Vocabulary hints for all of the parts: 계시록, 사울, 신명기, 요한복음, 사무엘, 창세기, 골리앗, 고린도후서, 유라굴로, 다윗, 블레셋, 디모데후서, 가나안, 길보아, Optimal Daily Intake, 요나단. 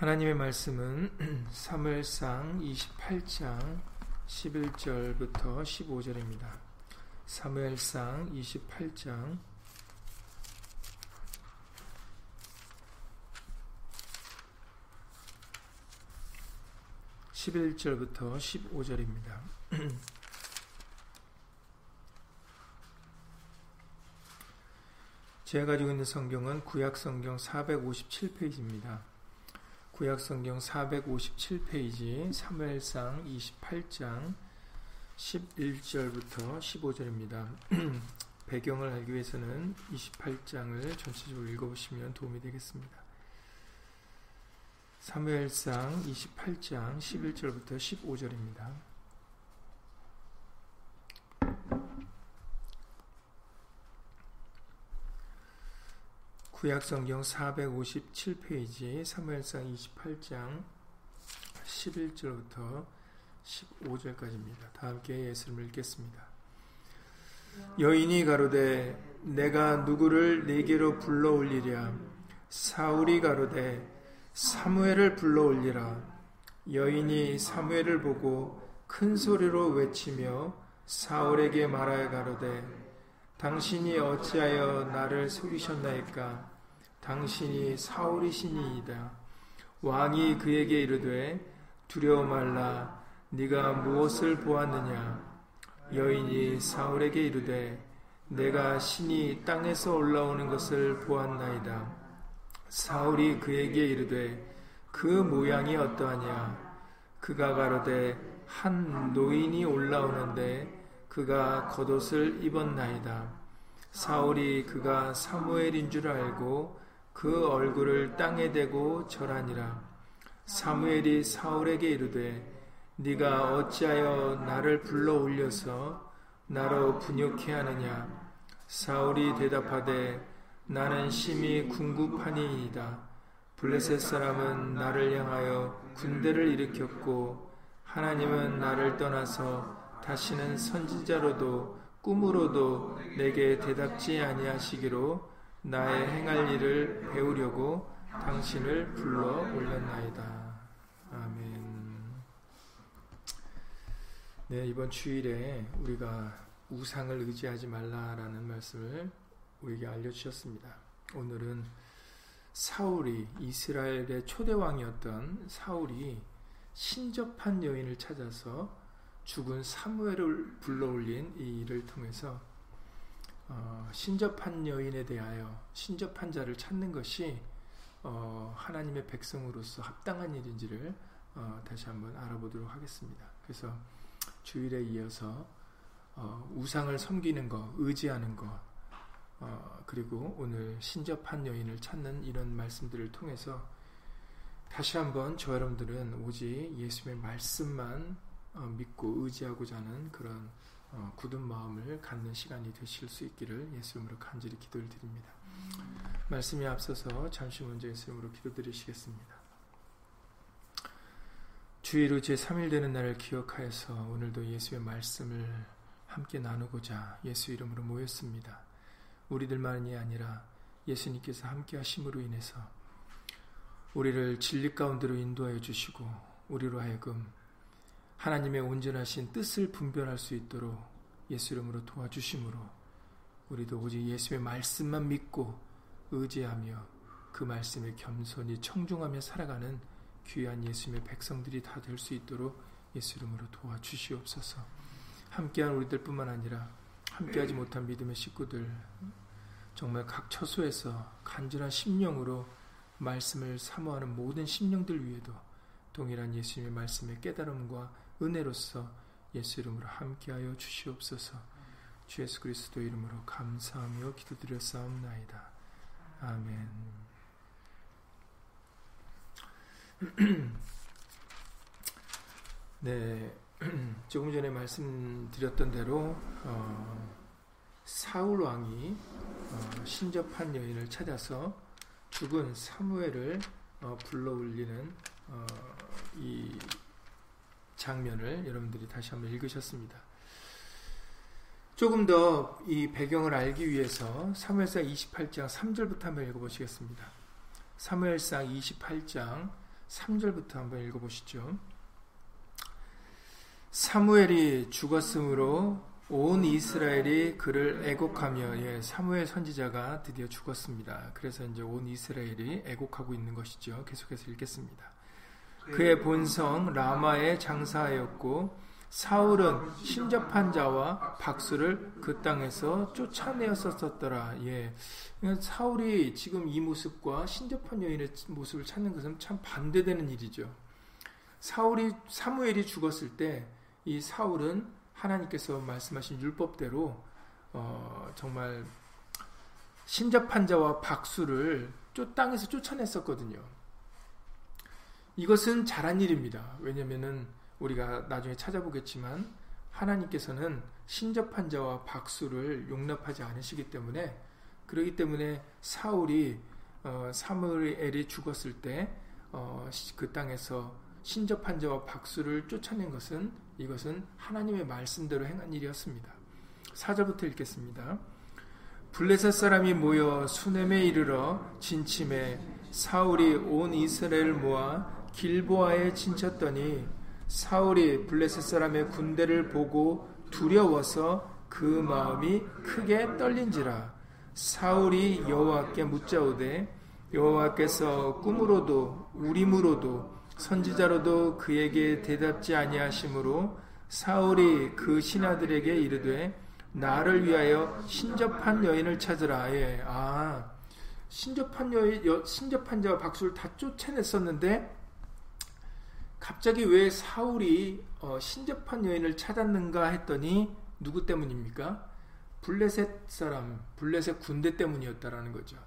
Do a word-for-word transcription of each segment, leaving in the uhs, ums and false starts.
하나님의 말씀은 사무엘상 이십팔 장 십일 절부터 십오 절입니다. 사무엘상 이십팔 장 십일 절부터 십오 절입니다. 제가 가지고 있는 성경은 구약성경 사백오십칠 페이지입니다. 구약성경 사백오십칠 페이지 사무엘상 이십팔 장 십일 절부터 십오 절입니다. 배경을 알기 위해서는 이십팔 장을 전체적으로 읽어보시면 도움이 되겠습니다. 사무엘상 이십팔 장 십일 절부터 십오 절입니다. 구약성경 사백오십칠 페이지 사무엘상 이십팔 장 십일 절부터 십오 절까지입니다. 다 함께 예수를 읽겠습니다. 여인이 가로되 내가 누구를 내게로 불러올리랴. 사울이 가로되 사무엘을 불러올리라. 여인이 사무엘을 보고 큰 소리로 외치며 사울에게 말하여 가로되 당신이 어찌하여 나를 속이셨나이까. 당신이 사울이시니이다. 왕이 그에게 이르되 두려워 말라. 네가 무엇을 보았느냐. 여인이 사울에게 이르되 내가 신이 땅에서 올라오는 것을 보았나이다. 사울이 그에게 이르되 그 모양이 어떠하냐. 그가 가로되 한 노인이 올라오는데 그가 겉옷을 입었나이다. 사울이 그가 사무엘인 줄 알고 그 얼굴을 땅에 대고 절하니라. 사무엘이 사울에게 이르되 네가 어찌하여 나를 불러 올려서 나로 분욕케 하느냐. 사울이 대답하되 나는 심히 궁급하니이다. 블레셋 사람은 나를 향하여 군대를 일으켰고 하나님은 나를 떠나서 다시는 선지자로도 꿈으로도 내게 대답지 아니하시기로 나의 행할 일을 배우려고 당신을 불러 올렸나이다. 아멘. 네, 이번 주일에 우리가 우상을 의지하지 말라라는 말씀을 우리에게 알려주셨습니다. 오늘은 사울이 이스라엘의 초대왕이었던 사울이 신접한 여인을 찾아서 죽은 사무엘을 불러올린 이 일을 통해서 어, 신접한 여인에 대하여 신접한 자를 찾는 것이 어, 하나님의 백성으로서 합당한 일인지를 어, 다시 한번 알아보도록 하겠습니다. 그래서 주일에 이어서 어, 우상을 섬기는 것, 의지하는 것, 어, 그리고 오늘 신접한 여인을 찾는 이런 말씀들을 통해서 다시 한번 저 여러분들은 오직 예수의 말씀만 어, 믿고 의지하고자 하는 그런 어, 굳은 마음을 갖는 시간이 되실 수 있기를 예수 이름으로 간절히 기도를 드립니다. 말씀에 앞서서 잠시 먼저 예수 이름으로 기도드리시겠습니다. 주일 후 제삼 일 되는 날을 기억하여서 오늘도 예수의 말씀을 함께 나누고자 예수 이름으로 모였습니다. 우리들만이 아니라 예수님께서 함께 하심으로 인해서 우리를 진리 가운데로 인도하여 주시고 우리로 하여금 하나님의 온전하신 뜻을 분별할 수 있도록 예수 이름으로 도와주심으로 우리도 오직 예수의 말씀만 믿고 의지하며 그 말씀에 겸손히 청중하며 살아가는 귀한 예수님의 백성들이 다 될 수 있도록 예수 이름으로 도와주시옵소서. 함께한 우리들뿐만 아니라 함께하지 못한 믿음의 식구들 정말 각 처소에서 간절한 심령으로 말씀을 사모하는 모든 심령들 위에도 동일한 예수님의 말씀의 깨달음과 은혜로서 예수 이름으로 함께하여 주시옵소서. 주 예수 그리스도 이름으로 감사하며 기도드렸사옵나이다. 아멘. 네, 조금 전에 말씀드렸던 대로 어, 사울 왕이 어, 신접한 여인을 찾아서 죽은 사무엘을 어, 불러올리는 어, 이 장면을 여러분들이 다시 한번 읽으셨습니다. 조금 더 이 배경을 알기 위해서 사무엘상 이십팔 장 삼 절부터 한번 읽어보시겠습니다. 사무엘상 이십팔 장 삼 절부터 한번 읽어보시죠. 사무엘이 죽었으므로 온 이스라엘이 그를 애곡하며, 예, 사무엘 선지자가 드디어 죽었습니다. 그래서 이제 온 이스라엘이 애곡하고 있는 것이죠. 계속해서 읽겠습니다. 그의 본성 라마에 장사하였고 사울은 신접한 자와 박수를 그 땅에서 쫓아내었었더라. 예, 사울이 지금 이 모습과 신접한 여인의 모습을 찾는 것은 참 반대되는 일이죠. 사울이 사무엘이 죽었을 때 이 사울은 하나님께서 말씀하신 율법대로 어, 정말 신접한 자와 박수를 쫓, 땅에서 쫓아냈었거든요. 이것은 잘한 일입니다. 왜냐면은 우리가 나중에 찾아보겠지만 하나님께서는 신접한 자와 박수를 용납하지 않으시기 때문에, 그러기 때문에 사울이 어, 사무엘이 죽었을 때 어, 그 땅에서 신접한 자와 박수를 쫓아낸 것은, 이것은 하나님의 말씀대로 행한 일이었습니다. 사 절부터 읽겠습니다. 블레셋 사람이 모여 수넴에 이르러 진침에 사울이 온 이스라엘을 모아 길보아에 진쳤더니 사울이 블레셋 사람의 군대를 보고 두려워서 그 마음이 크게 떨린지라. 사울이 여호와께 묻자오되 여호와께서 꿈으로도 우림으로도 선지자로도 그에게 대답지 아니하심으로 사울이 그 신하들에게 이르되 나를 위하여 신접한 여인을 찾으라. 예. 아, 신접한 여인, 여, 신접한 자와 박수를 다 쫓아냈었는데 갑자기 왜 사울이 어, 신접한 여인을 찾았는가 했더니 누구 때문입니까? 블레셋 사람, 블레셋 군대 때문이었다라는 거죠.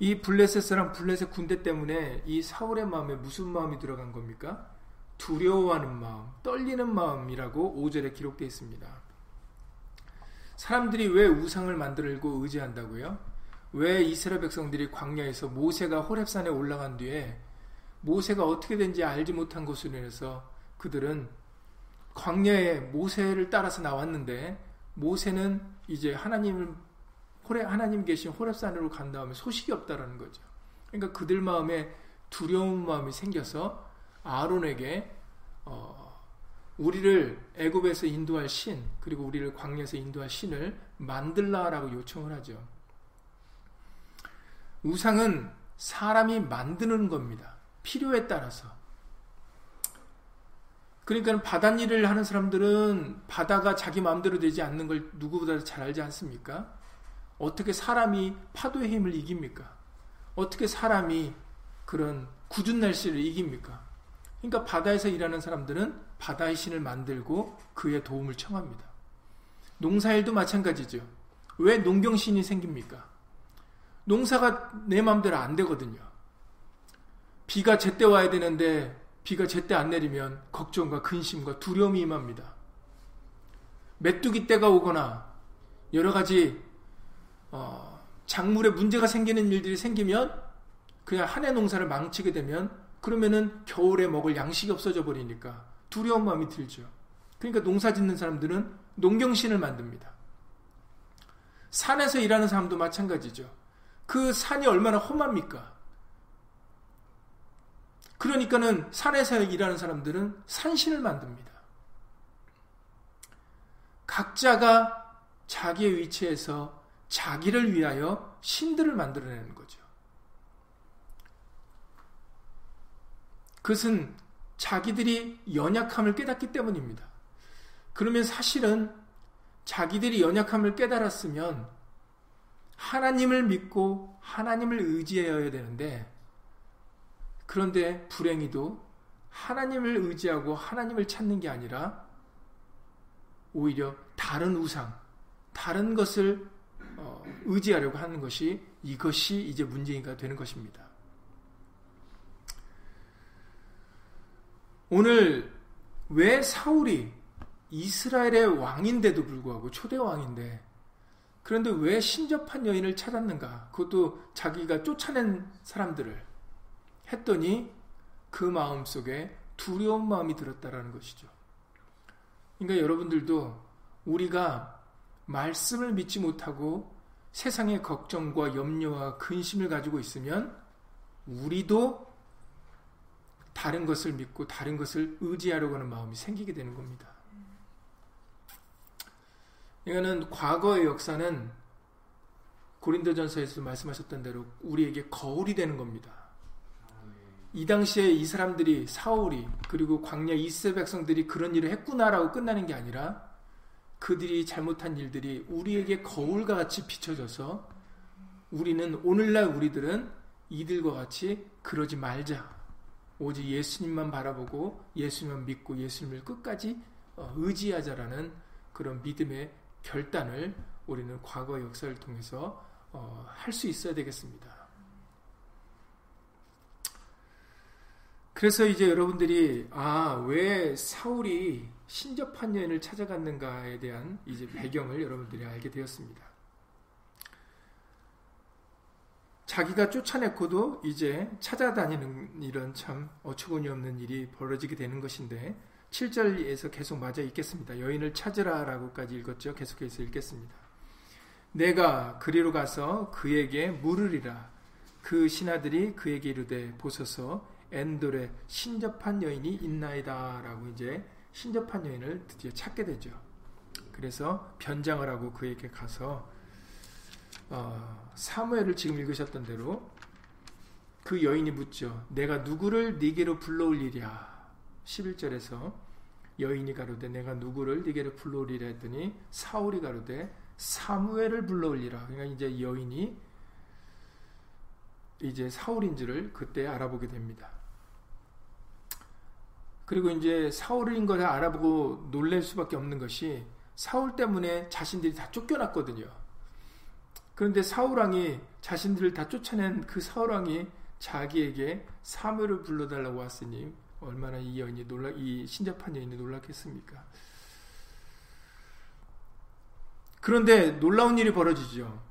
이 블레셋 사람, 블레셋 군대 때문에 이 사울의 마음에 무슨 마음이 들어간 겁니까? 두려워하는 마음, 떨리는 마음이라고 오 절에 기록되어 있습니다. 사람들이 왜 우상을 만들고 의지한다고요? 왜 이스라엘 백성들이 광야에서 모세가 호렙산에 올라간 뒤에 모세가 어떻게 된지 알지 못한 것으로 인해서 그들은 광야에 모세를 따라서 나왔는데, 모세는 이제 하나님을 하나님 계신 호렙산으로 간 다음에 소식이 없다라는 거죠. 그러니까 그들 마음에 두려운 마음이 생겨서 아론에게 어, 우리를 애굽에서 인도할 신, 그리고 우리를 광야에서 인도할 신을 만들라라고 요청을 하죠. 우상은 사람이 만드는 겁니다. 필요에 따라서. 그러니까 바닷일을 하는 사람들은 바다가 자기 마음대로 되지 않는 걸 누구보다 잘 알지 않습니까? 어떻게 사람이 파도의 힘을 이깁니까? 어떻게 사람이 그런 굳은 날씨를 이깁니까? 그러니까 바다에서 일하는 사람들은 바다의 신을 만들고 그의 도움을 청합니다. 농사일도 마찬가지죠. 왜 농경신이 생깁니까? 농사가 내 마음대로 안 되거든요. 비가 제때 와야 되는데 비가 제때 안 내리면 걱정과 근심과 두려움이 임합니다. 메뚜기 때가 오거나 여러 가지 어, 작물에 문제가 생기는 일들이 생기면 그냥 한 해 농사를 망치게 되면, 그러면은 겨울에 먹을 양식이 없어져 버리니까 두려운 마음이 들죠. 그러니까 농사 짓는 사람들은 농경신을 만듭니다. 산에서 일하는 사람도 마찬가지죠. 그 산이 얼마나 험합니까? 그러니까는 산에서 일하는 사람들은 산신을 만듭니다. 각자가 자기의 위치에서 자기를 위하여 신들을 만들어내는 거죠. 그것은 자기들이 연약함을 깨닫기 때문입니다. 그러면 사실은 자기들이 연약함을 깨달았으면 하나님을 믿고 하나님을 의지해야 되는데, 그런데 불행히도 하나님을 의지하고 하나님을 찾는 게 아니라 오히려 다른 우상, 다른 것을 어, 의지하려고 하는 것이, 이것이 이제 문제가 되는 것입니다. 오늘 왜 사울이 이스라엘의 왕인데도 불구하고, 초대왕인데, 그런데 왜 신접한 여인을 찾았는가? 그것도 자기가 쫓아낸 사람들을 했더니 그 마음속에 두려운 마음이 들었다라는 것이죠. 그러니까 여러분들도 우리가 말씀을 믿지 못하고 세상의 걱정과 염려와 근심을 가지고 있으면 우리도 다른 것을 믿고 다른 것을 의지하려고 하는 마음이 생기게 되는 겁니다. 이거는 과거의 역사는 고린도전서에서 말씀하셨던 대로 우리에게 거울이 되는 겁니다. 이 당시에 이 사람들이, 사울이 그리고 광야 이스라엘 백성들이 그런 일을 했구나라고 끝나는 게 아니라 그들이 잘못한 일들이 우리에게 거울과 같이 비춰져서 우리는, 오늘날 우리들은 이들과 같이 그러지 말자, 오직 예수님만 바라보고 예수님만 믿고 예수님을 끝까지 의지하자라는 그런 믿음의 결단을 우리는 과거의 역사를 통해서 할 수 있어야 되겠습니다. 그래서 이제 여러분들이 아, 왜 사울이 신접한 여인을 찾아갔는가에 대한 이제 배경을 여러분들이 알게 되었습니다. 자기가 쫓아냈고도 이제 찾아다니는 이런 참 어처구니없는 일이 벌어지게 되는 것인데, 칠 절에서 계속 맞아 읽겠습니다. 여인을 찾으라라고까지 읽었죠. 계속해서 읽겠습니다. 내가 그리로 가서 그에게 물으리라. 그 신하들이 그에게 이르되 보소서 엔돌에 신접한 여인이 있나이다 라고 이제 신접한 여인을 드디어 찾게 되죠. 그래서 변장을 하고 그에게 가서 어, 사무엘을 지금 읽으셨던 대로 그 여인이 묻죠. 내가 누구를 네게로 불러올 일이야. 십일 절에서 여인이 가로되 내가 누구를 네게로 불러올리라 했더니 사울이 가로되 사무엘을 불러올리라. 그러니까 이제 여인이 이제 사울인지를 그때 알아보게 됩니다. 그리고 이제 사울인 걸 알아보고 놀랄 수밖에 없는 것이, 사울 때문에 자신들이 다 쫓겨났거든요. 그런데 사울왕이 자신들을 다 쫓아낸 그 사울왕이 자기에게 사무엘을 불러달라고 왔으니 얼마나 이 여인이 놀라, 이 신접한 여인이 놀랐겠습니까? 그런데 놀라운 일이 벌어지죠.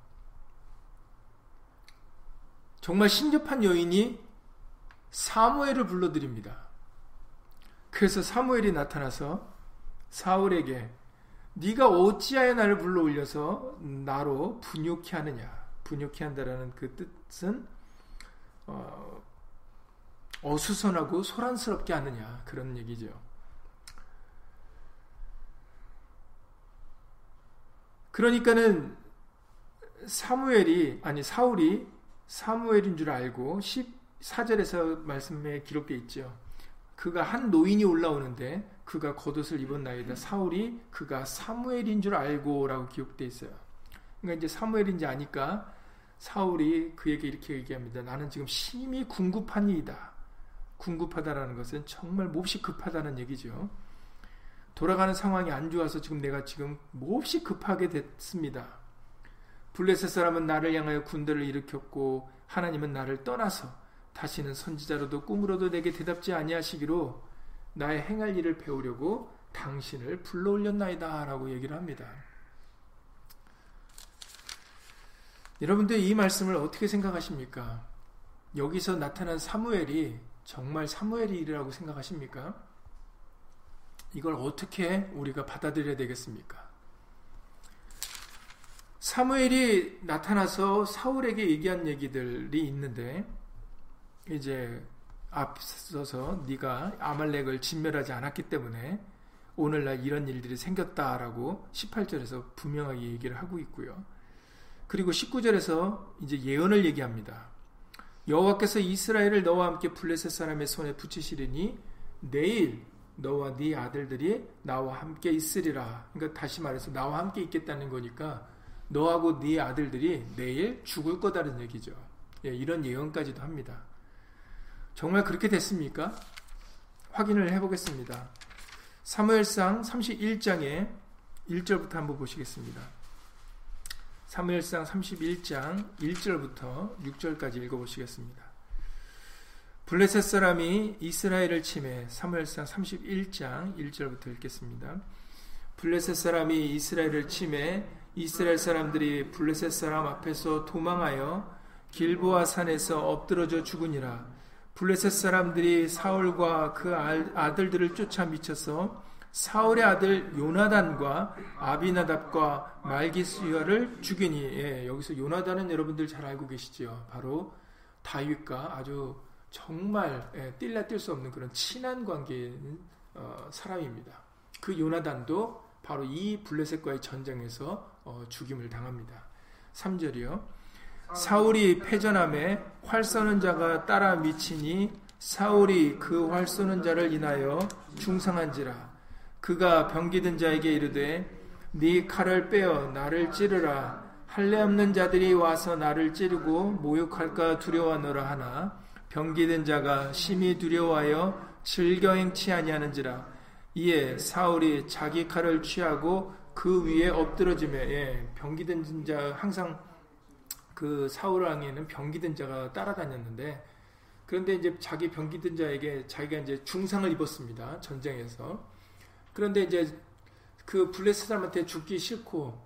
정말 신접한 여인이 사무엘을 불러드립니다. 그래서 사무엘이 나타나서 사울에게 네가 어찌하여 나를 불러올려서 나로 분욕케 하느냐. 분욕케 한다라는 그 뜻은 어, 어수선하고 소란스럽게 하느냐, 그런 얘기죠. 그러니까는 사무엘이 아니 사울이 사무엘인 줄 알고 십사 절에서 말씀에 기록되어 있죠. 그가 한 노인이 올라오는데 그가 겉옷을 입었나이다. 사울이 그가 사무엘인 줄 알고 라고 기록되어 있어요. 그러니까 이제 사무엘인지 아니까 사울이 그에게 이렇게 얘기합니다. 나는 지금 심히 궁급한 이이다. 궁급하다라는 것은 정말 몹시 급하다는 얘기죠. 돌아가는 상황이 안 좋아서 지금 내가 지금 몹시 급하게 됐습니다. 블레셋 사람은 나를 향하여 군대를 일으켰고 하나님은 나를 떠나서 다시는 선지자로도 꿈으로도 내게 대답지 아니하시기로 나의 행할 일을 배우려고 당신을 불러올렸나이다 라고 얘기를 합니다. 여러분들 이 말씀을 어떻게 생각하십니까? 여기서 나타난 사무엘이 정말 사무엘이라고 생각하십니까? 이걸 어떻게 우리가 받아들여야 되겠습니까? 사무엘이 나타나서 사울에게 얘기한 얘기들이 있는데, 이제 앞서서 네가 아말렉을 진멸하지 않았기 때문에 오늘날 이런 일들이 생겼다라고 십팔 절에서 분명하게 얘기를 하고 있고요. 그리고 십구 절에서 이제 예언을 얘기합니다. 여호와께서 이스라엘을 너와 함께 블레셋 사람의 손에 붙이시리니 내일 너와 네 아들들이 나와 함께 있으리라. 그러니까 다시 말해서 나와 함께 있겠다는 거니까 너하고 네 아들들이 내일 죽을 거다라는 얘기죠. 예, 이런 예언까지도 합니다. 정말 그렇게 됐습니까? 확인을 해보겠습니다. 사무엘상 삼십일 장의 일 절부터 한번 보시겠습니다. 사무엘상 삼십일 장 일 절부터 육 절까지 읽어보시겠습니다. 블레셋 사람이 이스라엘을 침해. 사무엘상 삼십일 장 일 절부터 읽겠습니다. 블레셋 사람이 이스라엘을 침해 이스라엘 사람들이 블레셋 사람 앞에서 도망하여 길보아 산에서 엎드러져 죽으니라. 블레셋 사람들이 사울과 그 아들들을 쫓아 미쳐서 사울의 아들 요나단과 아비나답과 말기스야를 죽이니. 예, 여기서 요나단은 여러분들 잘 알고 계시죠. 바로 다윗과 아주 정말 뛸라 뛸 수 없는 그런 친한 관계인 사람입니다. 그 요나단도 바로 이 블레셋과의 전쟁에서 죽임을 당합니다. 삼 절이요. 사울이 패전함에 활 쏘는 자가 따라 미치니 사울이 그 활 쏘는 자를 인하여 중상한지라. 그가 병기든 자에게 이르되 네 칼을 빼어 나를 찌르라. 할례 없는 자들이 와서 나를 찌르고 모욕할까 두려워하노라 하나 병기된 자가 심히 두려워하여 즐겨 행치 아니하는지라. 이에 사울이 자기 칼을 취하고 그 위에 엎드러지며 예, 병기된 자 항상 그 사울 왕에는 병기된 자가 따라다녔는데 그런데 이제 자기 병기된 자에게 자기가 이제 중상을 입었습니다. 전쟁에서. 그런데 이제 그 블레셋 사람한테 죽기 싫고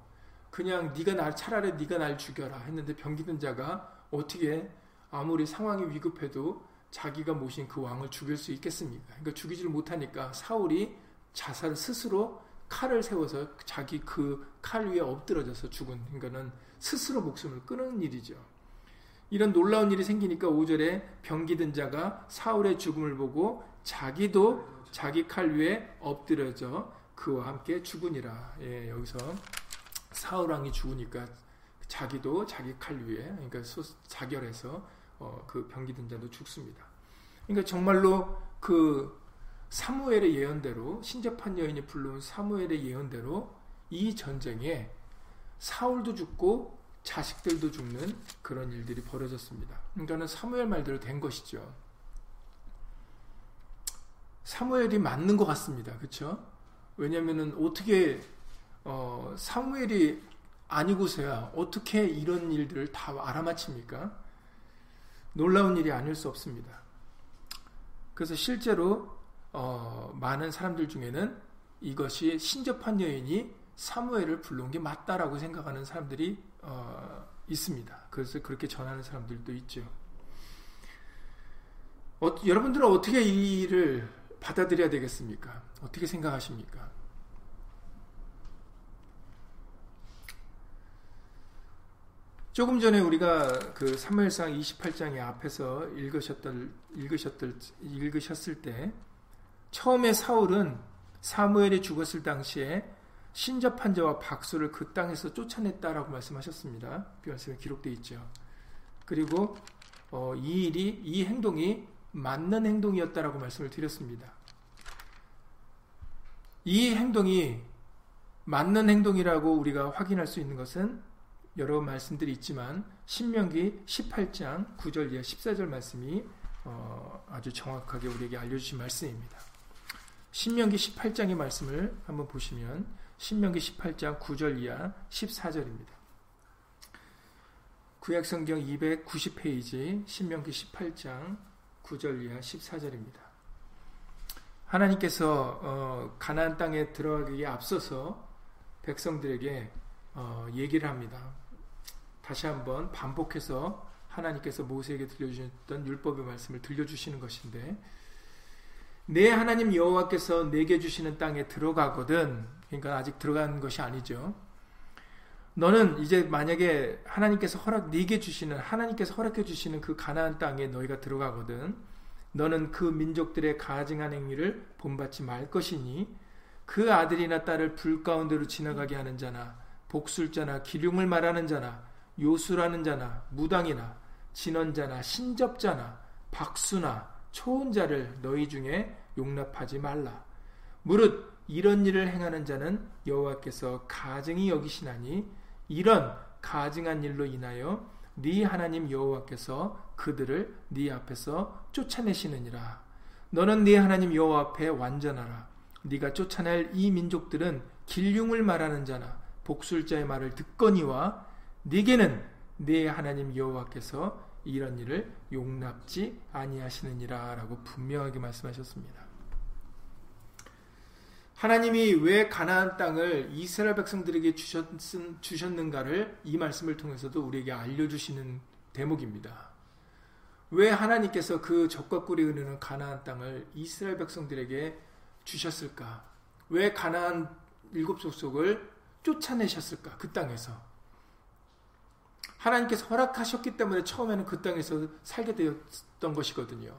그냥 네가 날 차라리 네가 날 죽여라 했는데 병기된 자가 어떻게 아무리 상황이 위급해도 자기가 모신 그 왕을 죽일 수 있겠습니까? 그러니까 죽이지를 못하니까 사울이 자살 스스로 칼을 세워서 자기 그 칼 위에 엎드러져서 죽은, 그러니까는 스스로 목숨을 끊은 일이죠. 이런 놀라운 일이 생기니까 오 절에 병기든 자가 사울의 죽음을 보고 자기도 자기 칼 위에 엎드려져 그와 함께 죽으니라. 예, 여기서 사울 왕이 죽으니까 자기도 자기 칼 위에, 그러니까 자결해서 어, 그 병기든 자도 죽습니다. 그러니까 정말로 그 사무엘의 예언대로, 신접한 여인이 불러온 사무엘의 예언대로 이 전쟁에 사울도 죽고 자식들도 죽는 그런 일들이 벌어졌습니다. 그러니까 사무엘 말대로 된 것이죠. 사무엘이 맞는 것 같습니다. 그렇죠? 왜냐하면 어떻게 어, 사무엘이 아니고서야 어떻게 이런 일들을 다 알아맞힙니까? 놀라운 일이 아닐 수 없습니다. 그래서 실제로 어, 많은 사람들 중에는 이것이 신접한 여인이 사무엘을 불러온 게 맞다라고 생각하는 사람들이 어, 있습니다. 그래서 그렇게 전하는 사람들도 있죠. 어, 여러분들은 어떻게 이 일을 받아들여야 되겠습니까? 어떻게 생각하십니까? 조금 전에 우리가 그 사무엘상 이십팔 장의 앞에서 읽으셨던, 읽으셨던, 읽으셨을 때 처음에 사울은 사무엘이 죽었을 당시에 신접한 자와 박수를 그 땅에서 쫓아냈다라고 말씀하셨습니다. 그 말씀에 기록되어 있죠. 그리고 어, 이 일이, 이 행동이 맞는 행동이었다라고 말씀을 드렸습니다. 이 행동이 맞는 행동이라고 우리가 확인할 수 있는 것은 여러 말씀들이 있지만 신명기 십팔 장 구 절 이하 십사 절 말씀이 어, 아주 정확하게 우리에게 알려주신 말씀입니다. 신명기 십팔 장의 말씀을 한번 보시면 신명기 십팔 장 구 절 이하 십사 절입니다. 구약성경 이백구십 페이지 신명기 십팔 장 구 절 이하 십사 절입니다. 하나님께서 어, 가나안 땅에 들어가기에 앞서서 백성들에게 어, 얘기를 합니다. 다시 한번 반복해서 하나님께서 모세에게 들려주셨던 율법의 말씀을 들려주시는 것인데 내 하나님 여호와께서 내게 주시는 땅에 들어가거든, 그러니까 아직 들어간 것이 아니죠. 너는 이제 만약에 하나님께서 허락, 네게 주시는, 하나님께서 허락해 주시는 그 가나안 땅에 너희가 들어가거든 너는 그 민족들의 가증한 행위를 본받지 말 것이니 그 아들이나 딸을 불 가운데로 지나가게 하는 자나 복술자나 기륭을 말하는 자나 요술하는 자나 무당이나 진언자나 신접자나 박수나 초혼자를 너희 중에 용납하지 말라. 무릇 이런 일을 행하는 자는 여호와께서 가증히 여기시나니 이런 가증한 일로 인하여 네 하나님 여호와께서 그들을 네 앞에서 쫓아내시느니라. 너는 네 하나님 여호와 앞에 완전하라. 네가 쫓아낼 이 민족들은 길흉을 말하는 자나 복술자의 말을 듣거니와 네게는 네 하나님 여호와께서 이런 일을 용납지 아니하시느니라 라고 분명하게 말씀하셨습니다. 하나님이 왜 가나안 땅을 이스라엘 백성들에게 주셨는가를 이 말씀을 통해서도 우리에게 알려주시는 대목입니다. 왜 하나님께서 그 적과 꿀이 흐르는 가나안 땅을 이스라엘 백성들에게 주셨을까? 왜 가나안 일곱 족속을 쫓아내셨을까? 그 땅에서 하나님께서 허락하셨기 때문에 처음에는 그 땅에서 살게 되었던 것이거든요.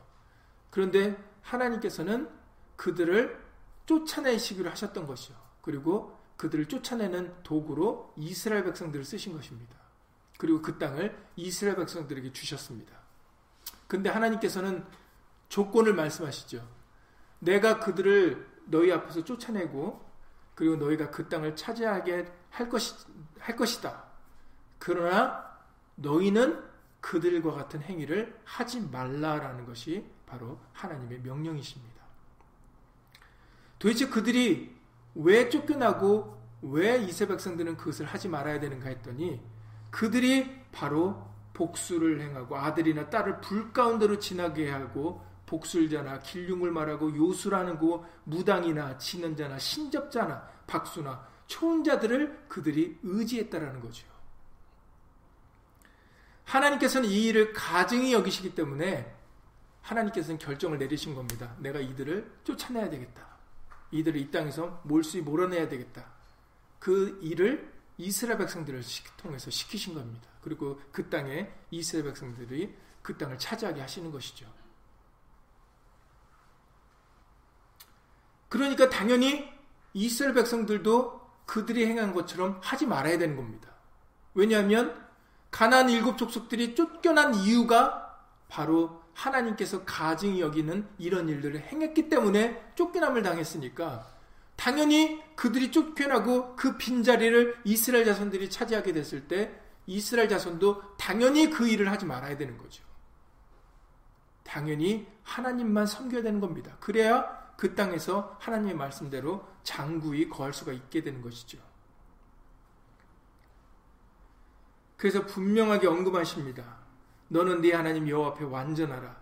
그런데 하나님께서는 그들을 쫓아내시기로 하셨던 것이요. 그리고 그들을 쫓아내는 도구로 이스라엘 백성들을 쓰신 것입니다. 그리고 그 땅을 이스라엘 백성들에게 주셨습니다. 근데 하나님께서는 조건을 말씀하시죠. 내가 그들을 너희 앞에서 쫓아내고 그리고 너희가 그 땅을 차지하게 할, 것이, 할 것이다. 그러나 너희는 그들과 같은 행위를 하지 말라라는 것이 바로 하나님의 명령이십니다. 도대체 그들이 왜 쫓겨나고 왜 이스라엘 백성들은 그것을 하지 말아야 되는가 했더니 그들이 바로 복수를 행하고 아들이나 딸을 불가운데로 지나게 하고 복술자나 길흉을 말하고 요술하는 고 무당이나 치는 자나 신접자나 박수나 초혼자들을 그들이 의지했다라는 거죠. 하나님께서는 이 일을 가증히 여기시기 때문에 하나님께서는 결정을 내리신 겁니다. 내가 이들을 쫓아내야 되겠다. 이들을 이 땅에서 몰수이 몰아내야 되겠다. 그 일을 이스라엘 백성들을 통해서 시키신 겁니다. 그리고 그 땅에 이스라엘 백성들이 그 땅을 차지하게 하시는 것이죠. 그러니까 당연히 이스라엘 백성들도 그들이 행한 것처럼 하지 말아야 되는 겁니다. 왜냐하면 가나안 일곱 족속들이 쫓겨난 이유가 바로 하나님께서 가증히 여기는 이런 일들을 행했기 때문에 쫓겨남을 당했으니까 당연히 그들이 쫓겨나고 그 빈자리를 이스라엘 자손들이 차지하게 됐을 때 이스라엘 자손도 당연히 그 일을 하지 말아야 되는 거죠. 당연히 하나님만 섬겨야 되는 겁니다. 그래야 그 땅에서 하나님의 말씀대로 장구히 거할 수가 있게 되는 것이죠. 그래서 분명하게 언급하십니다. 너는 네 하나님 여호와 앞에 완전하라.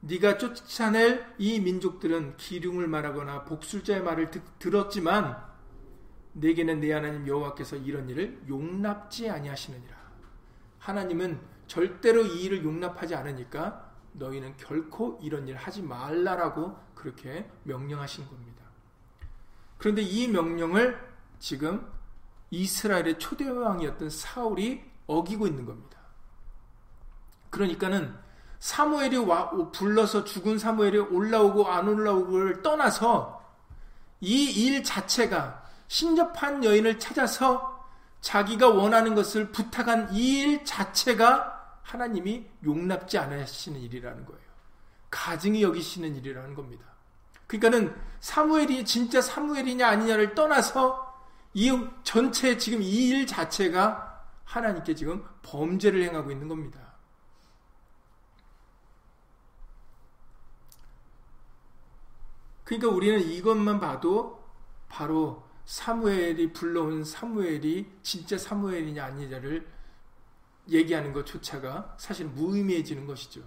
네가 쫓아낼 이 민족들은 기륭을 말하거나 복술자의 말을 들었지만 내게는 네 하나님 여호와께서 이런 일을 용납지 아니하시느니라. 하나님은 절대로 이 일을 용납하지 않으니까 너희는 결코 이런 일 하지 말라라고 그렇게 명령하신 겁니다. 그런데 이 명령을 지금 이스라엘의 초대왕이었던 사울이 어기고 있는 겁니다. 그러니까는 사무엘이 와, 불러서 죽은 사무엘이 올라오고 안 올라오고를 떠나서 이 일 자체가 신접한 여인을 찾아서 자기가 원하는 것을 부탁한 이 일 자체가 하나님이 용납지 않으시는 일이라는 거예요. 가증히 여기시는 일이라는 겁니다. 그러니까는 사무엘이 진짜 사무엘이냐 아니냐를 떠나서 이 전체 지금 이 일 자체가 하나님께 지금 범죄를 행하고 있는 겁니다. 그러니까 우리는 이것만 봐도 바로 사무엘이 불러온 사무엘이 진짜 사무엘이냐 아니냐를 얘기하는 것조차가 사실 무의미해지는 것이죠.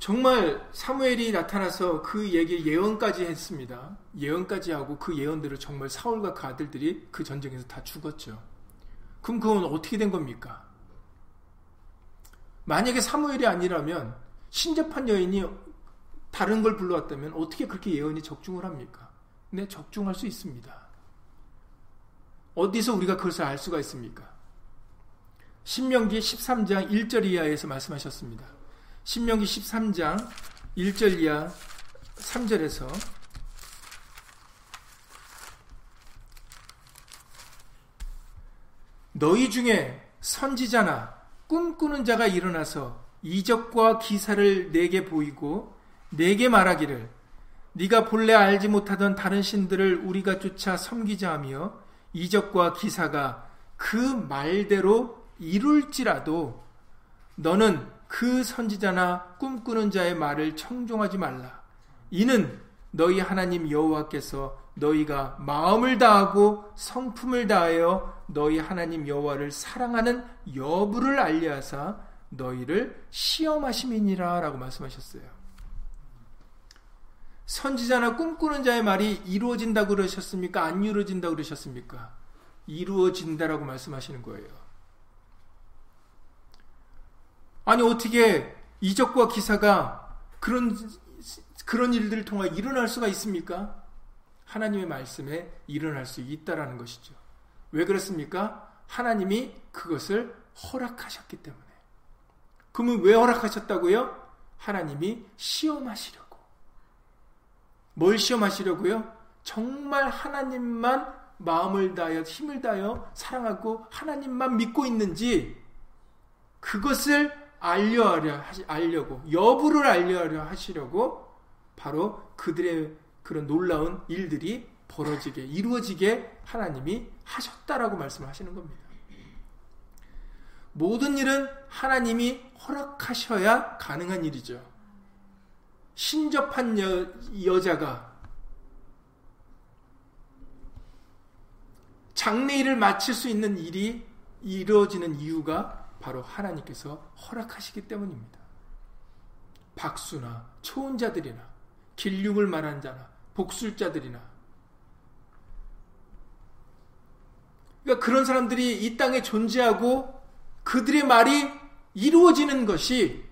정말 사무엘이 나타나서 그 얘기 예언까지 했습니다. 예언까지 하고 그 예언대로 정말 사울과 그 아들들이 그 전쟁에서 다 죽었죠. 그럼 그건 어떻게 된 겁니까? 만약에 사무엘이 아니라면 신접한 여인이 다른 걸 불러왔다면 어떻게 그렇게 예언이 적중을 합니까? 네, 적중할 수 있습니다. 어디서 우리가 그것을 알 수가 있습니까? 신명기 십삼 장 일 절 이하에서 말씀하셨습니다. 신명기 십삼 장 일 절 이하 삼 절에서 너희 중에 선지자나 꿈꾸는 자가 일어나서 이적과 기사를 내게 보이고 내게 말하기를 네가 본래 알지 못하던 다른 신들을 우리가 쫓아 섬기자 하며 이적과 기사가 그 말대로 이룰지라도 너는 그 선지자나 꿈꾸는 자의 말을 청종하지 말라. 이는 너희 하나님 여호와께서 너희가 마음을 다하고 성품을 다하여 너희 하나님 여호와를 사랑하는 여부를 알려하사 너희를 시험하심이니라 라고 말씀하셨어요. 선지자나 꿈꾸는 자의 말이 이루어진다고 그러셨습니까? 안 이루어진다고 그러셨습니까? 이루어진다라고 말씀하시는 거예요. 아니 어떻게 이적과 기사가 그런 그런 일들을 통해 일어날 수가 있습니까? 하나님의 말씀에 일어날 수 있다라는 것이죠. 왜 그렇습니까? 하나님이 그것을 허락하셨기 때문에. 그러면 왜 허락하셨다고요? 하나님이 시험하시려고. 뭘 시험하시려고요? 정말 하나님만 마음을 다하여 힘을 다하여 사랑하고 하나님만 믿고 있는지 그것을 알려하려 하시, 알려고 여부를 알려하려 하시려고 바로 그들의 그런 놀라운 일들이 벌어지게 이루어지게 하나님이 하셨다라고 말씀하시는 겁니다. 모든 일은 하나님이 허락하셔야 가능한 일이죠. 신접한 여, 여자가 장례일을 마칠 수 있는 일이 이루어지는 이유가 바로 하나님께서 허락하시기 때문입니다. 박수나 초혼자들이나 길육을 말한 자나 복술자들이나 그러니까 그런 사람들이 이 땅에 존재하고 그들의 말이 이루어지는 것이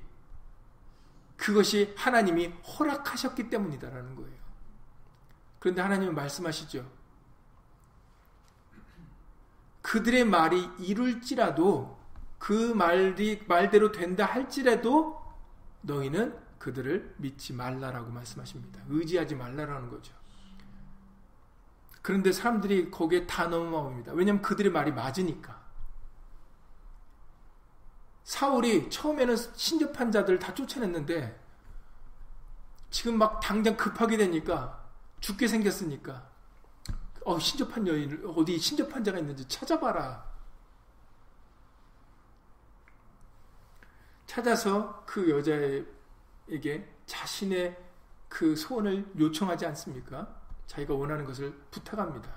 그것이 하나님이 허락하셨기 때문이다라는 거예요. 그런데 하나님은 말씀하시죠. 그들의 말이 이룰지라도 그 말이 말대로 된다 할지라도 너희는 그들을 믿지 말라라고 말씀하십니다. 의지하지 말라라는 거죠. 그런데 사람들이 거기에 다 넘어가 봅니다. 왜냐하면 그들의 말이 맞으니까. 사울이 처음에는 신접한 자들을 다 쫓아냈는데 지금 막 당장 급하게 되니까 죽게 생겼으니까 어, 신접한 여인을 어디 신접한 자가 있는지 찾아봐라. 찾아서 그 여자에게 자신의 그 소원을 요청하지 않습니까? 자기가 원하는 것을 부탁합니다.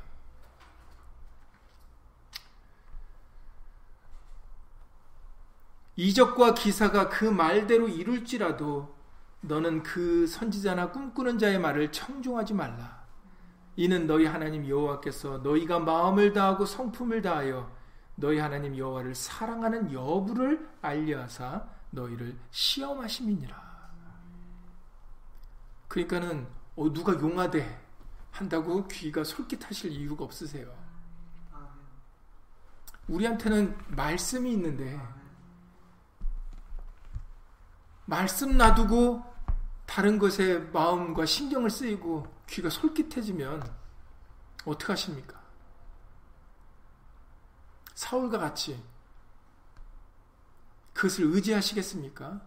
이적과 기사가 그 말대로 이룰지라도 너는 그 선지자나 꿈꾸는 자의 말을 청종하지 말라. 이는 너희 하나님 여호와께서 너희가 마음을 다하고 성품을 다하여 너희 하나님 여호와를 사랑하는 여부를 알려하사 너희를 시험하심이니라. 그러니까는 어, 누가 용하대 한다고 귀가 솔깃하실 이유가 없으세요. 우리한테는 말씀이 있는데 말씀 놔두고 다른 것에 마음과 신경을 쓰이고 귀가 솔깃해지면 어떡하십니까? 사울과 같이 그것을 의지하시겠습니까?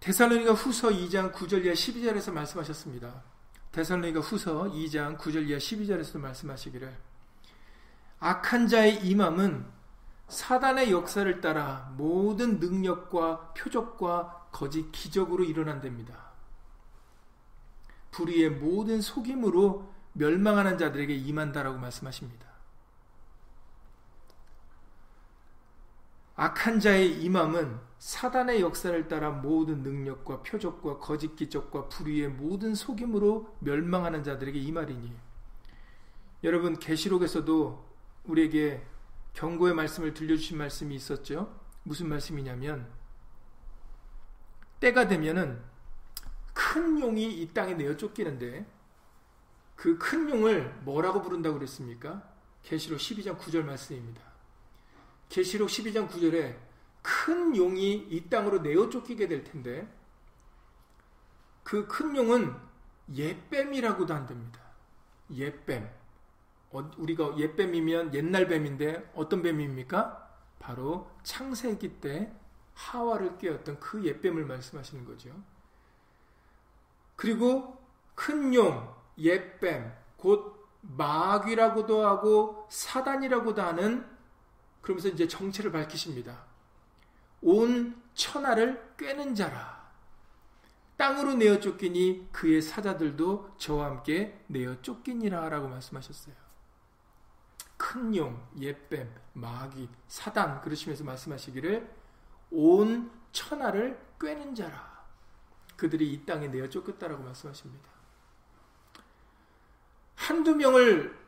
데살로니가후서 이 장 구 절 이하 십이 절에서 말씀하셨습니다. 데살로니가후서 이 장 구 절 이하 십이 절에서도 말씀하시기를 악한 자의 임함은 사단의 역사를 따라 모든 능력과 표적과 거짓 기적으로 일어난답니다. 불의의 모든 속임으로 멸망하는 자들에게 임한다라고 말씀하십니다. 악한 자의 임함은 사단의 역사를 따라 모든 능력과 표적과 거짓 기적과 불의의 모든 속임으로 멸망하는 자들에게 임하리니 여러분 계시록에서도 우리에게 경고의 말씀을 들려주신 말씀이 있었죠. 무슨 말씀이냐면 때가 되면은 큰 용이 이 땅에 내어 쫓기는데 그 큰 용을 뭐라고 부른다고 그랬습니까? 계시록 십이 장 구 절 말씀입니다. 계시록 십이 장 구 절에 큰 용이 이 땅으로 내어 쫓기게 될 텐데 그 큰 용은 옛뱀이라고도 한답니다. 옛뱀. 우리가 옛뱀이면 옛날 뱀인데 어떤 뱀입니까? 바로 창세기 때 하와를 깨웠던 그 옛뱀을 말씀하시는 거죠. 그리고 큰 용, 옛뱀, 곧 마귀라고도 하고 사단이라고도 하는 그러면서 이제 정체를 밝히십니다. 온 천하를 꿰는 자라. 땅으로 내어 쫓기니 그의 사자들도 저와 함께 내어 쫓기니라 라고 말씀하셨어요. 큰 용, 옛뱀, 마귀, 사단 그러시면서 말씀하시기를 온 천하를 꿰는 자라. 그들이 이 땅에 내어 쫓겼다라고 말씀하십니다. 한두 명을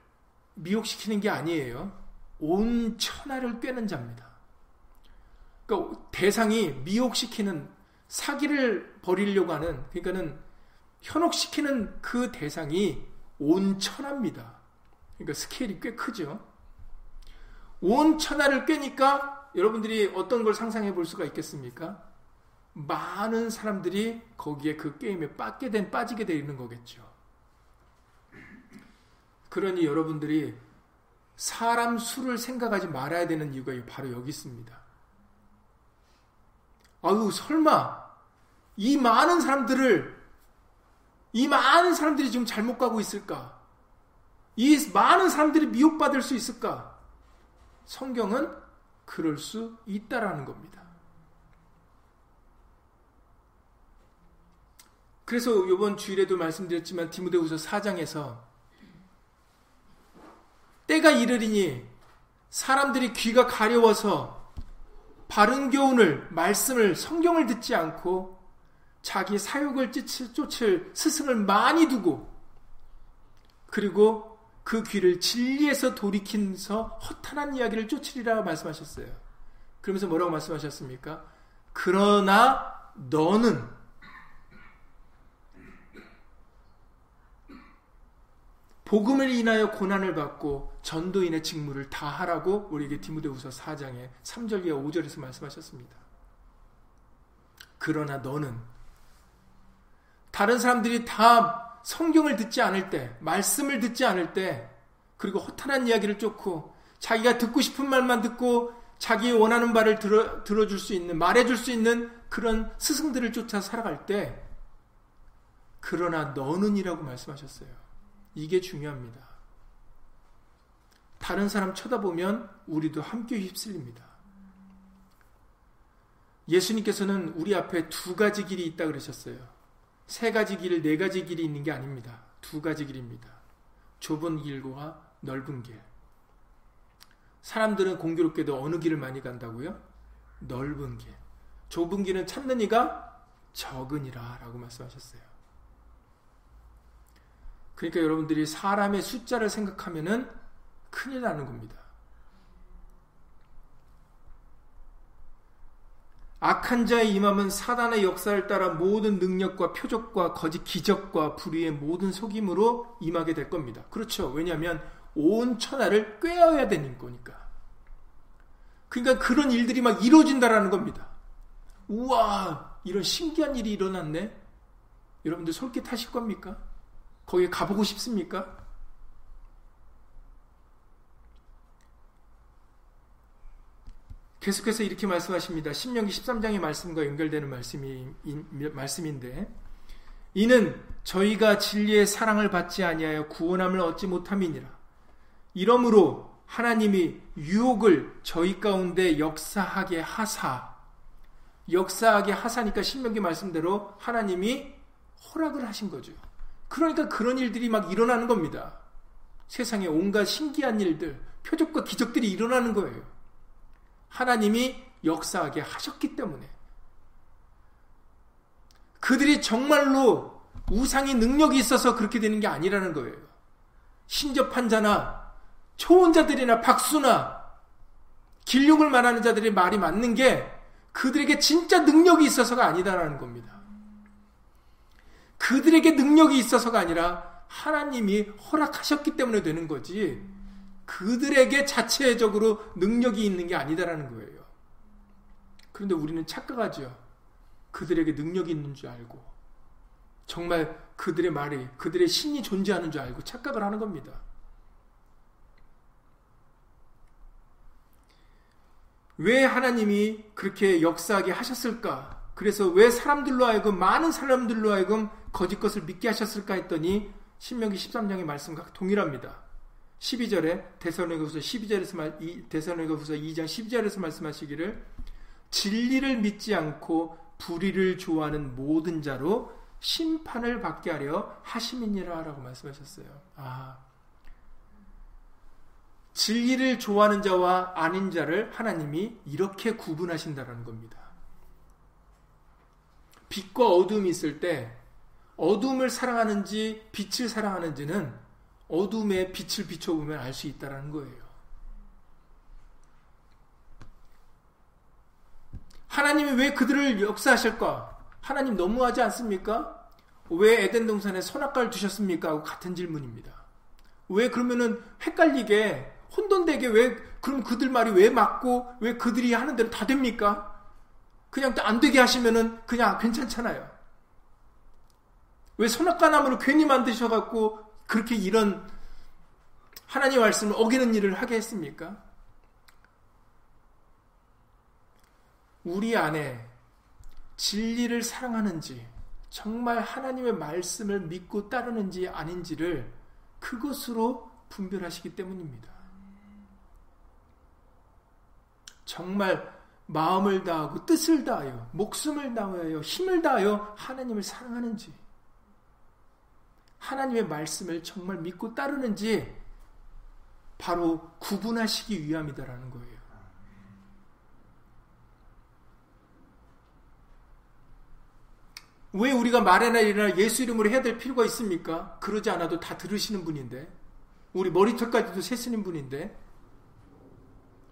미혹시키는 게 아니에요. 온 천하를 꿰는 자입니다. 그러니까 대상이 미혹시키는 사기를 벌이려고 하는, 그러니까는 현혹시키는 그 대상이 온 천하입니다. 그러니까 스케일이 꽤 크죠. 온 천하를 꿰니까 여러분들이 어떤 걸 상상해 볼 수가 있겠습니까? 많은 사람들이 거기에 그 게임에 빠지게, 된, 빠지게 되는 거겠죠. 그러니 여러분들이 사람 수를 생각하지 말아야 되는 이유가 바로 여기 있습니다. 아유, 설마 이 많은 사람들을 이 많은 사람들이 지금 잘못 가고 있을까? 이 많은 사람들이 미혹받을 수 있을까? 성경은 그럴 수 있다라는 겁니다. 그래서 이번 주일에도 말씀드렸지만 디모데후서 사 장에서 때가 이르리니 사람들이 귀가 가려워서 바른 교훈을, 말씀을, 성경을 듣지 않고 자기 사욕을 쫓을 스승을 많이 두고, 그리고 그 귀를 진리에서 돌이키면서 허탄한 이야기를 쫓으리라 말씀하셨어요. 그러면서 뭐라고 말씀하셨습니까? 그러나 너는, 복음을 인하여 고난을 받고 전도인의 직무를 다하라고 우리에게 디모데후서 사 장의 삼 절 이하 오 절에서 말씀하셨습니다. 그러나 너는, 다른 사람들이 다 성경을 듣지 않을 때, 말씀을 듣지 않을 때, 그리고 허탄한 이야기를 쫓고 자기가 듣고 싶은 말만 듣고 자기 원하는 바를 들어, 들어줄 수 있는, 말해줄 수 있는 그런 스승들을 쫓아 살아갈 때, 그러나 너는 이라고 말씀하셨어요. 이게 중요합니다. 다른 사람 쳐다보면 우리도 함께 휩쓸립니다. 예수님께서는 우리 앞에 두 가지 길이 있다 그러셨어요. 세 가지 길, 네 가지 길이 있는 게 아닙니다. 두 가지 길입니다. 좁은 길과 넓은 길. 사람들은 공교롭게도 어느 길을 많이 간다고요? 넓은 길. 좁은 길은 찾는 이가 적으니라 라고 말씀하셨어요. 그러니까 여러분들이 사람의 숫자를 생각하면은 큰일 나는 겁니다. 악한 자의 임함은 사단의 역사를 따라 모든 능력과 표적과 거짓 기적과 불의의 모든 속임으로 임하게 될 겁니다. 그렇죠. 왜냐하면 온 천하를 꿰어야 되는 거니까. 그러니까 그런 일들이 막 이루어진다라는 겁니다. 우와, 이런 신기한 일이 일어났네. 여러분들 솔깃하실 겁니까? 거기에 가보고 싶습니까? 계속해서 이렇게 말씀하십니다. 신명기 십삼 장의 말씀과 연결되는 말씀이, 말씀인데, 이는 저희가 진리의 사랑을 받지 아니하여 구원함을 얻지 못함이니라. 이러므로 하나님이 유혹을 저희 가운데 역사하게 하사, 역사하게 하사니까 신명기 말씀대로 하나님이 허락을 하신 거죠. 그러니까 그런 일들이 막 일어나는 겁니다. 세상에 온갖 신기한 일들, 표적과 기적들이 일어나는 거예요. 하나님이 역사하게 하셨기 때문에. 그들이 정말로 우상의 능력이 있어서 그렇게 되는 게 아니라는 거예요. 신접한 자나 초혼자들이나 박수나 길욕을 말하는 자들의 말이 맞는 게 그들에게 진짜 능력이 있어서가 아니다라는 겁니다. 그들에게 능력이 있어서가 아니라 하나님이 허락하셨기 때문에 되는 거지, 그들에게 자체적으로 능력이 있는 게 아니다라는 거예요. 그런데 우리는 착각하죠. 그들에게 능력이 있는 줄 알고, 정말 그들의 말이, 그들의 신이 존재하는 줄 알고 착각을 하는 겁니다. 왜 하나님이 그렇게 역사하게 하셨을까? 그래서 왜 사람들로 하여금, 많은 사람들로 하여금 거짓 것을 믿게 하셨을까 했더니 신명기 십삼 장의 말씀과 동일합니다. 십이 절에 데살로니가후서 십이 절에서 데살로니가후서 이 장 십이 절에서 말씀하시기를, 진리를 믿지 않고 불의를 좋아하는 모든 자로 심판을 받게 하려 하심이니라라고 말씀하셨어요. 아, 진리를 좋아하는 자와 아닌 자를 하나님이 이렇게 구분하신다라는 겁니다. 빛과 어둠이 있을 때 어둠을 사랑하는지 빛을 사랑하는지는 어둠에 빛을 비춰보면 알 수 있다는 거예요. 하나님이 왜 그들을 역사하실까? 하나님 너무하지 않습니까? 왜 에덴 동산에 선악과를 두셨습니까? 하고 같은 질문입니다. 왜 그러면은 헷갈리게 혼돈되게 왜 그럼 그들 말이 왜 맞고 왜 그들이 하는 대로 다 됩니까? 그냥 안 되게 하시면은 그냥 괜찮잖아요. 왜 선악과 나무를 괜히 만드셔갖고 그렇게 이런 하나님 말씀을 어기는 일을 하게 했습니까? 우리 안에 진리를 사랑하는지 정말 하나님의 말씀을 믿고 따르는지 아닌지를 그것으로 분별하시기 때문입니다. 정말 마음을 다하고 뜻을 다하여 목숨을 다하여 힘을 다하여 하나님을 사랑하는지 하나님의 말씀을 정말 믿고 따르는지 바로 구분하시기 위함이다라는 거예요. 왜 우리가 말해나 일어나 예수 이름으로 해야 될 필요가 있습니까? 그러지 않아도 다 들으시는 분인데 우리 머리털까지도 세시는 분인데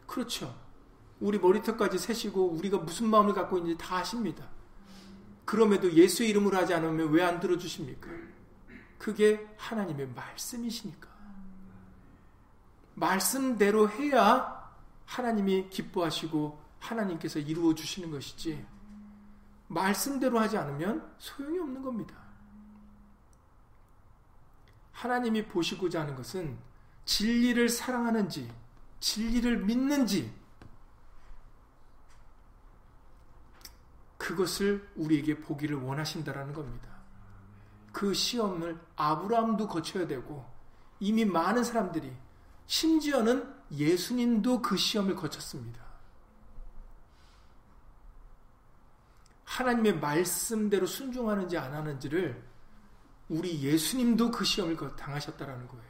그렇죠. 우리 머리털까지 세시고 우리가 무슨 마음을 갖고 있는지 다 아십니다. 그럼에도 예수 이름으로 하지 않으면 왜 안 들어주십니까? 그게 하나님의 말씀이시니까. 말씀대로 해야 하나님이 기뻐하시고 하나님께서 이루어 주시는 것이지 말씀대로 하지 않으면 소용이 없는 겁니다. 하나님이 보시고자 하는 것은 진리를 사랑하는지 진리를 믿는지 그것을 우리에게 보기를 원하신다라는 겁니다. 그 시험을 아브라함도 거쳐야 되고 이미 많은 사람들이 심지어는 예수님도 그 시험을 거쳤습니다. 하나님의 말씀대로 순종하는지 안 하는지를 우리 예수님도 그 시험을 당하셨다라는 거예요.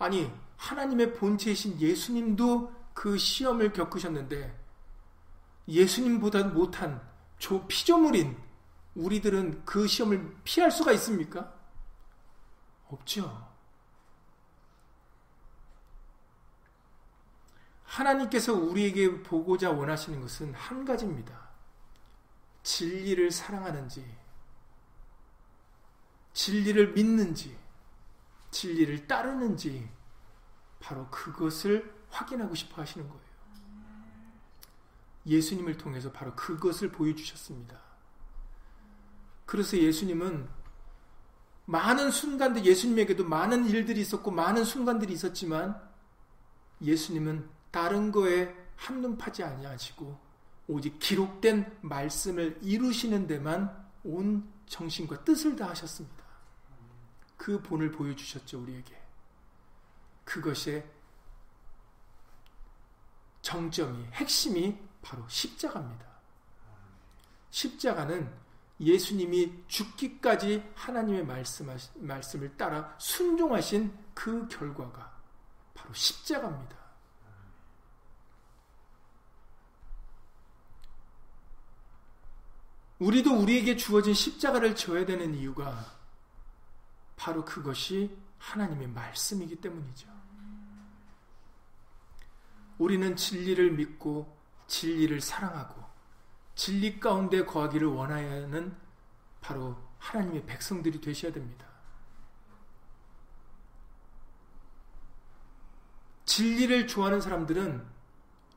아니, 하나님의 본체이신 예수님도 그 시험을 겪으셨는데 예수님보다 못한 저 피조물인 우리들은 그 시험을 피할 수가 있습니까? 없죠. 하나님께서 우리에게 보고자 원하시는 것은 한 가지입니다. 진리를 사랑하는지, 진리를 믿는지, 진리를 따르는지 바로 그것을 확인하고 싶어 하시는 거예요. 예수님을 통해서 바로 그것을 보여주셨습니다. 그래서 예수님은 많은 순간들, 예수님에게도 많은 일들이 있었고 많은 순간들이 있었지만 예수님은 다른 거에 한눈 파지 아니하시고 오직 기록된 말씀을 이루시는 데만 온 정신과 뜻을 다하셨습니다. 그 본을 보여주셨죠. 우리에게. 그것의 정점이, 핵심이 바로 십자가입니다. 십자가는 예수님이 죽기까지 하나님의 말씀을 따라 순종하신 그 결과가 바로 십자가입니다. 우리도 우리에게 주어진 십자가를 져야 되는 이유가 바로 그것이 하나님의 말씀이기 때문이죠. 우리는 진리를 믿고 진리를 사랑하고 진리 가운데 거하기를 원하는 바로 하나님의 백성들이 되셔야 됩니다. 진리를 좋아하는 사람들은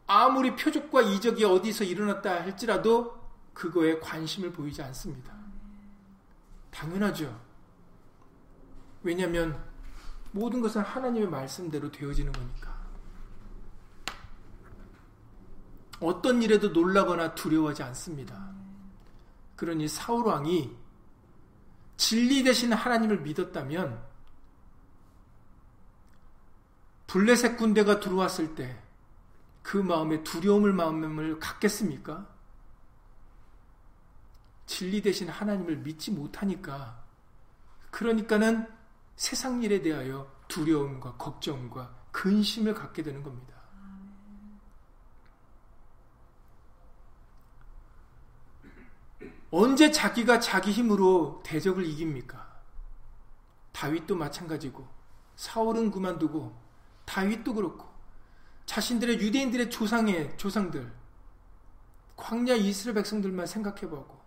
아무리 표적과 이적이 어디서 일어났다 할지라도 그거에 관심을 보이지 않습니다. 당연하죠. 왜냐하면 모든 것은 하나님의 말씀대로 되어지는 거니까. 어떤 일에도 놀라거나 두려워하지 않습니다. 그러니 사울 왕이 진리 대신 하나님을 믿었다면 블레셋 군대가 들어왔을 때 그 마음에 두려움을 마음을 갖겠습니까? 진리 대신 하나님을 믿지 못하니까 그러니까는 세상 일에 대하여 두려움과 걱정과 근심을 갖게 되는 겁니다. 언제 자기가 자기 힘으로 대적을 이깁니까? 다윗도 마찬가지고 사울은 그만두고 다윗도 그렇고 자신들의 유대인들의 조상의 조상들 광야 이스라엘 백성들만 생각해보고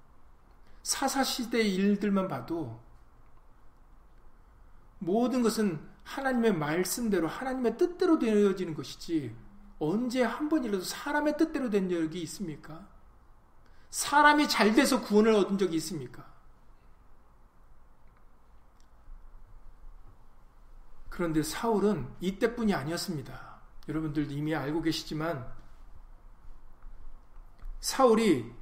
사사시대의 일들만 봐도 모든 것은 하나님의 말씀대로 하나님의 뜻대로 되어지는 것이지 언제 한 번이라도 사람의 뜻대로 된 적이 있습니까? 사람이 잘 돼서 구원을 얻은 적이 있습니까? 그런데 사울은 이때뿐이 아니었습니다. 여러분들도 이미 알고 계시지만 사울이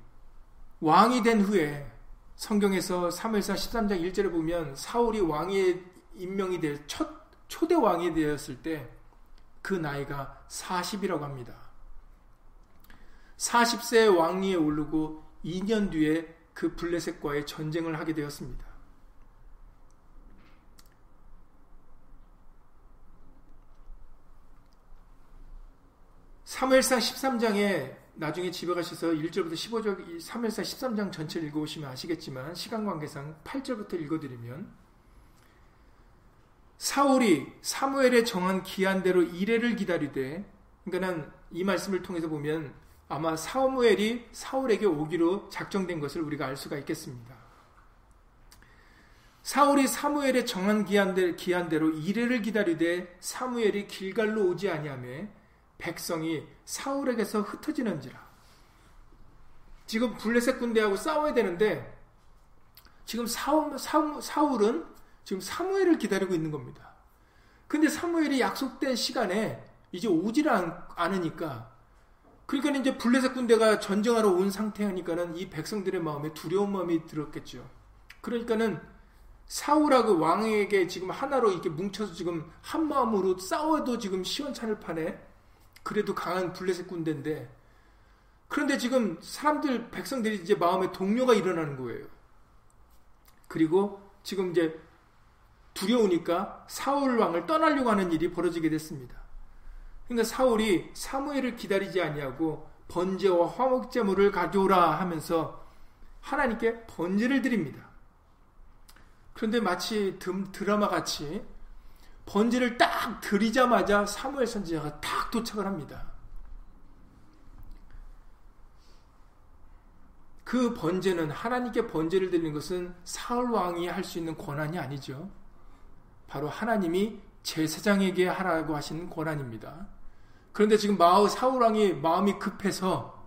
왕이 된 후에 성경에서 사무엘상 십삼 장 일 절에 보면 사울이 왕이 임명이 될 첫 초대 왕이 되었을 때 그 나이가 사십이라고 합니다. 사십 세의 왕위에 오르고 이 년 뒤에 그 블레셋과의 전쟁을 하게 되었습니다. 사무엘상 십삼 장에 나중에 집에 가셔서 일 절부터 십오 절 사무엘상 십삼 장 전체를 읽어보시면 아시겠지만 시간 관계상 팔 절부터 읽어드리면 사울이 사무엘의 정한 기한대로 이레를 기다리되, 그러니까 이 말씀을 통해서 보면 아마 사무엘이 사울에게 오기로 작정된 것을 우리가 알 수가 있겠습니다. 사울이 사무엘의 정한 기한대로 이레를 기다리되 사무엘이 길갈로 오지 아니하며 백성이 사울에게서 흩어지는지라. 지금 블레셋 군대하고 싸워야 되는데 지금 사울, 사울, 사울은 지금 사무엘을 기다리고 있는 겁니다. 근데 사무엘이 약속된 시간에 이제 오질 않으니까, 그러니까 이제 블레셋 군대가 전쟁하러 온 상태니까는 이 백성들의 마음에 두려운 마음이 들었겠죠. 그러니까는 사울하고 왕에게 지금 하나로 이렇게 뭉쳐서 지금 한 마음으로 싸워도 지금 시원찮을 판에 그래도 강한 블레셋 군대인데, 그런데 지금 사람들 백성들이 이제 마음에 동요가 일어나는 거예요. 그리고 지금 이제 두려우니까 사울 왕을 떠나려고 하는 일이 벌어지게 됐습니다. 그러니까 사울이 사무엘을 기다리지 아니하고 번제와 화목제물을 가져오라 하면서 하나님께 번제를 드립니다. 그런데 마치 드라마같이 번제를 딱 드리자마자 사무엘 선지자가 딱 도착을 합니다. 그 번제는 하나님께 번제를 드리는 것은 사울 왕이 할 수 있는 권한이 아니죠. 바로 하나님이 제사장에게 하라고 하시는 권한입니다. 그런데 지금 사울 왕이 마음이 급해서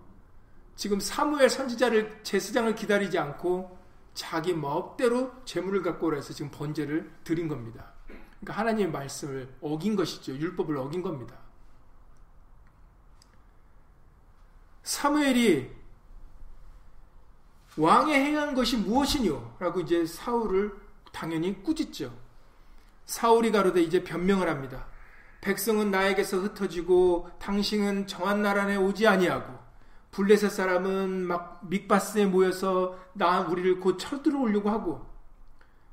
지금 사무엘 선지자를 제사장을 기다리지 않고 자기 마음대로 제물을 갖고 오라 해서 지금 번제를 드린 겁니다. 그러니까 하나님의 말씀을 어긴 것이죠. 율법을 어긴 겁니다. 사무엘이 왕에 행한 것이 무엇이뇨? 라고 이제 사울을 당연히 꾸짖죠. 사울이 가로되 이제 변명을 합니다. 백성은 나에게서 흩어지고 당신은 정한 나라에 오지 아니하고 블레셋 사람은 막 믹바스에 모여서 나 우리를 곧 쳐들어오려고 하고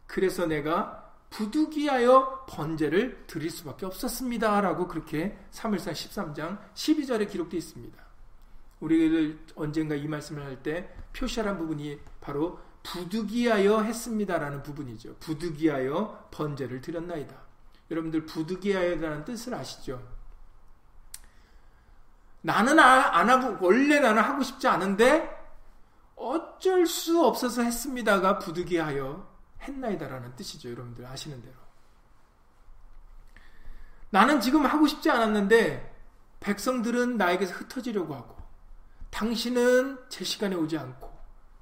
그래서 내가 부득이하여 번제를 드릴 수밖에 없었습니다. 라고 그렇게 사무엘상 십삼 장 십이 절에 기록되어 있습니다. 우리를 언젠가 이 말씀을 할 때 표시하란 부분이 바로 부득이하여 했습니다라는 부분이죠. 부득이하여 번제를 드렸나이다. 여러분들 부득이하여라는 뜻을 아시죠? 나는 안 하고 원래 나는 하고 싶지 않은데 어쩔 수 없어서 했습니다가 부득이하여 했나이다라는 뜻이죠. 여러분들 아시는 대로. 나는 지금 하고 싶지 않았는데 백성들은 나에게서 흩어지려고 하고 당신은 제 시간에 오지 않고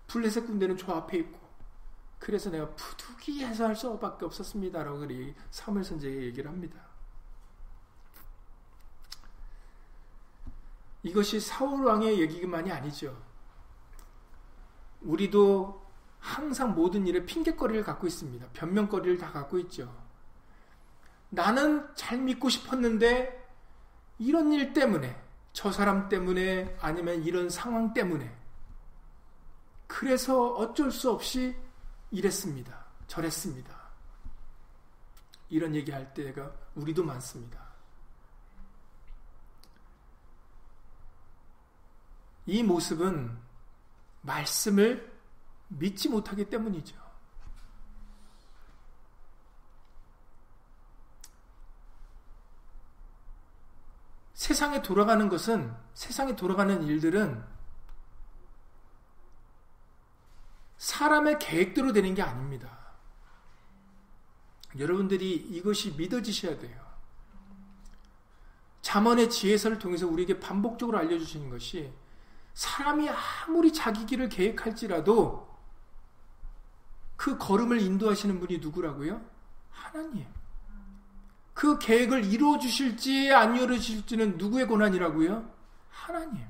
블레셋 군대는 저 앞에 있고 그래서 내가 부득이해서 할 수밖에 없었습니다. 라고 사무엘 선지자가 얘기를 합니다. 이것이 사울 왕의 얘기만이 아니죠. 우리도 항상 모든 일에 핑계거리를 갖고 있습니다. 변명거리를 다 갖고 있죠. 나는 잘 믿고 싶었는데 이런 일 때문에, 저 사람 때문에, 아니면 이런 상황 때문에 그래서 어쩔 수 없이 이랬습니다. 저랬습니다. 이런 얘기할 때가 우리도 많습니다. 이 모습은 말씀을 믿지 못하기 때문이죠. 세상에 돌아가는 것은, 세상에 돌아가는 일들은 사람의 계획대로 되는 게 아닙니다. 여러분들이 이것이 믿어지셔야 돼요. 잠언의 지혜서를 통해서 우리에게 반복적으로 알려주시는 것이, 사람이 아무리 자기 길을 계획할지라도 그 걸음을 인도하시는 분이 누구라고요? 하나님. 그 계획을 이루어 주실지 안 이루어 주실지는 누구의 권한이라고요? 하나님.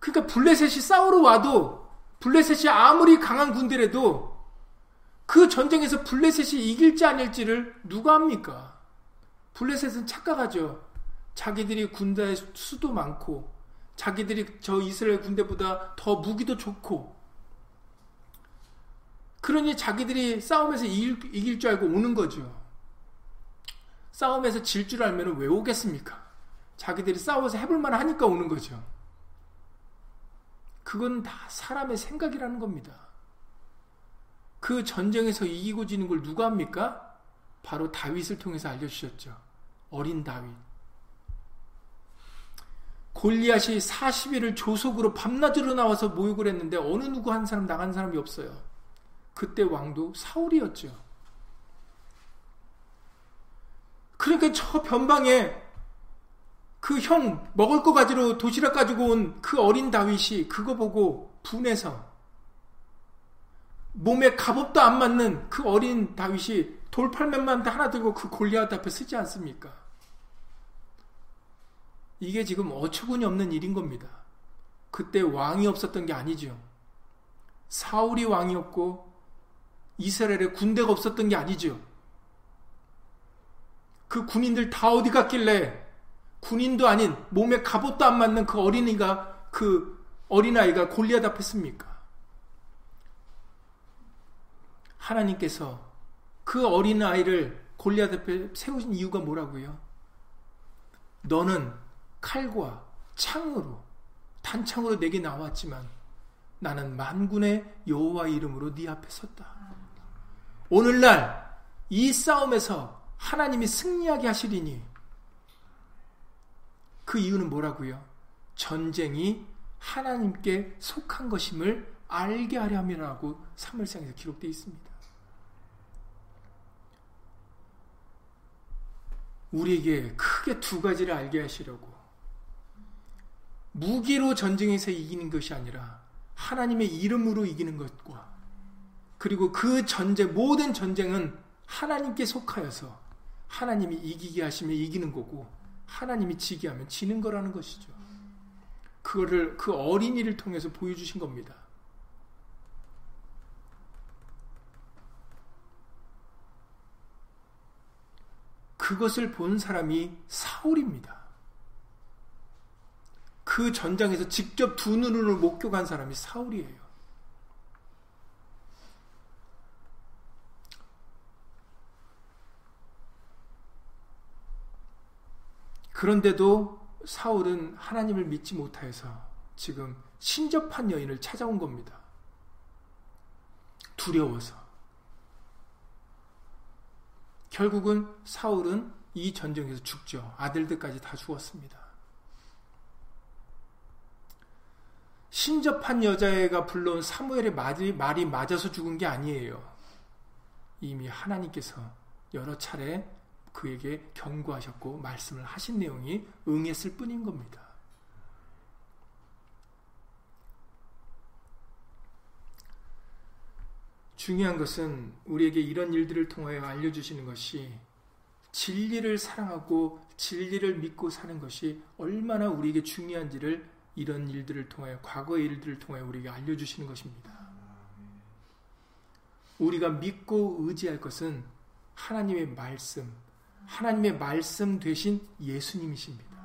그러니까 블레셋이 싸우러 와도, 블레셋이 아무리 강한 군대라도 그 전쟁에서 블레셋이 이길지 아닐지를 누가 합니까? 블레셋은 착각하죠. 자기들이 군대의 수도 많고, 자기들이 저 이스라엘 군대보다 더 무기도 좋고, 그러니 자기들이 싸움에서 이길, 이길 줄 알고 오는 거죠. 싸움에서 질 줄 알면 왜 오겠습니까? 자기들이 싸워서 해볼만 하니까 오는 거죠. 그건 다 사람의 생각이라는 겁니다. 그 전쟁에서 이기고 지는 걸 누가 합니까? 바로 다윗을 통해서 알려주셨죠. 어린 다윗. 골리앗이 사십 일을 조속으로 밤낮으로 나와서 모욕을 했는데 어느 누구 한 사람 나간 사람이 없어요. 그때 왕도 사울이었죠. 그러니까 저 변방에 그 형 먹을 거 가지러 도시락 가지고 온 그 어린 다윗이 그거 보고 분해서, 몸에 갑옷도 안 맞는 그 어린 다윗이 돌팔매만 하나 들고 그 골리앗 앞에 서지 않습니까? 이게 지금 어처구니 없는 일인 겁니다. 그때 왕이 없었던 게 아니죠. 사울이 왕이었고 이스라엘에 군대가 없었던 게 아니죠. 그 군인들 다 어디 갔길래 군인도 아닌, 몸에 갑옷도 안 맞는 그 어린이가, 그 어린아이가 골리앗 앞에 섰습니까? 하나님께서 그 어린아이를 골리앗 앞에 세우신 이유가 뭐라고요? 너는 칼과 창으로, 단창으로 내게 나왔지만 나는 만군의 여호와 이름으로 네 앞에 섰다. 오늘날 이 싸움에서 하나님이 승리하게 하시리니, 그 이유는 뭐라고요? 전쟁이 하나님께 속한 것임을 알게 하려 함이라고 사무엘상에서 기록되어 있습니다. 우리에게 크게 두 가지를 알게 하시려고, 무기로 전쟁에서 이기는 것이 아니라 하나님의 이름으로 이기는 것과, 그리고 그 전쟁, 모든 전쟁은 하나님께 속하여서 하나님이 이기게 하시면 이기는 거고 하나님이 지게 하면 지는 거라는 것이죠. 그거를 그 어린이를 통해서 보여주신 겁니다. 그것을 본 사람이 사울입니다. 그 전장에서 직접 두 눈으로 목격한 사람이 사울이에요. 그런데도 사울은 하나님을 믿지 못하여서 지금 신접한 여인을 찾아온 겁니다. 두려워서. 결국은 사울은 이 전쟁에서 죽죠. 아들들까지 다 죽었습니다. 신접한 여자애가 불러온 사무엘의 말이, 말이 맞아서 죽은 게 아니에요. 이미 하나님께서 여러 차례 그에게 경고하셨고 말씀을 하신 내용이 응했을 뿐인 겁니다. 중요한 것은 우리에게 이런 일들을 통하여 알려주시는 것이, 진리를 사랑하고 진리를 믿고 사는 것이 얼마나 우리에게 중요한지를 이런 일들을 통하여, 과거의 일들을 통하여 우리에게 알려주시는 것입니다. 우리가 믿고 의지할 것은 하나님의 말씀, 하나님의 말씀 되신 예수님이십니다.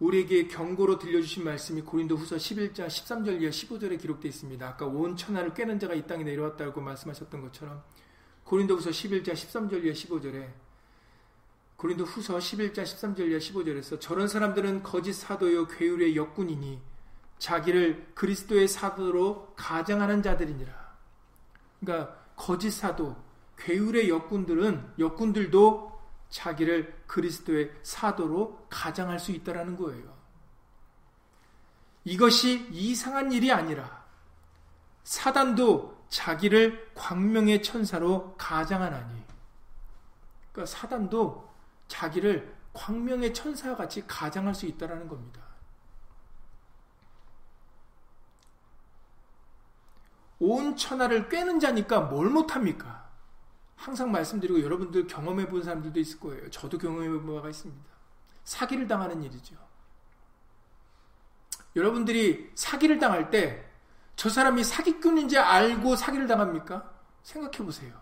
우리에게 경고로 들려주신 말씀이 고린도후서 십일 장 십삼 절 이하 십오 절에 기록되어 있습니다. 아까 온 천하를 꿰는 자가 이 땅에 내려왔다고 말씀하셨던 것처럼 고린도후서 십일 장 십삼 절 이하 십오 절에 고린도후서 십일 장 십삼 절 이하 십오 절에서 저런 사람들은 거짓 사도요 괴율의 역군이니 자기를 그리스도의 사도로 가장하는 자들이니라. 그러니까 거짓 사도, 괴율의 역군들은, 역군들도 자기를 그리스도의 사도로 가장할 수 있다라는 거예요. 이것이 이상한 일이 아니라 사단도 자기를 광명의 천사로 가장하나니, 그러니까 사단도 자기를 광명의 천사와 같이 가장할 수 있다라는 겁니다. 온 천하를 꿰는 자니까 뭘 못합니까? 항상 말씀드리고 여러분들 경험해 본 사람들도 있을 거예요. 저도 경험해 본 바가 있습니다. 사기를 당하는 일이죠. 여러분들이 사기를 당할 때 저 사람이 사기꾼인지 알고 사기를 당합니까? 생각해 보세요.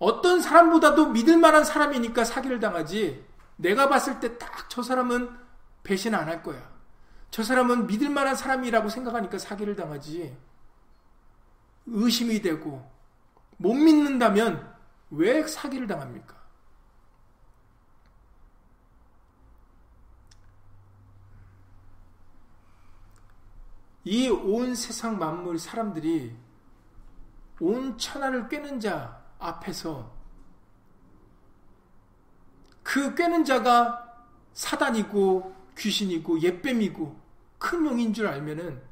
어떤 사람보다도 믿을 만한 사람이니까 사기를 당하지, 내가 봤을 때 딱 저 사람은 배신 안 할 거야, 저 사람은 믿을 만한 사람이라고 생각하니까 사기를 당하지. 의심이 되고 못 믿는다면 왜 사기를 당합니까? 이 온 세상 만물 사람들이 온 천하를 꿰는 자 앞에서 그 꿰는 자가 사단이고 귀신이고 옛뱀이고 큰 용인 줄 알면은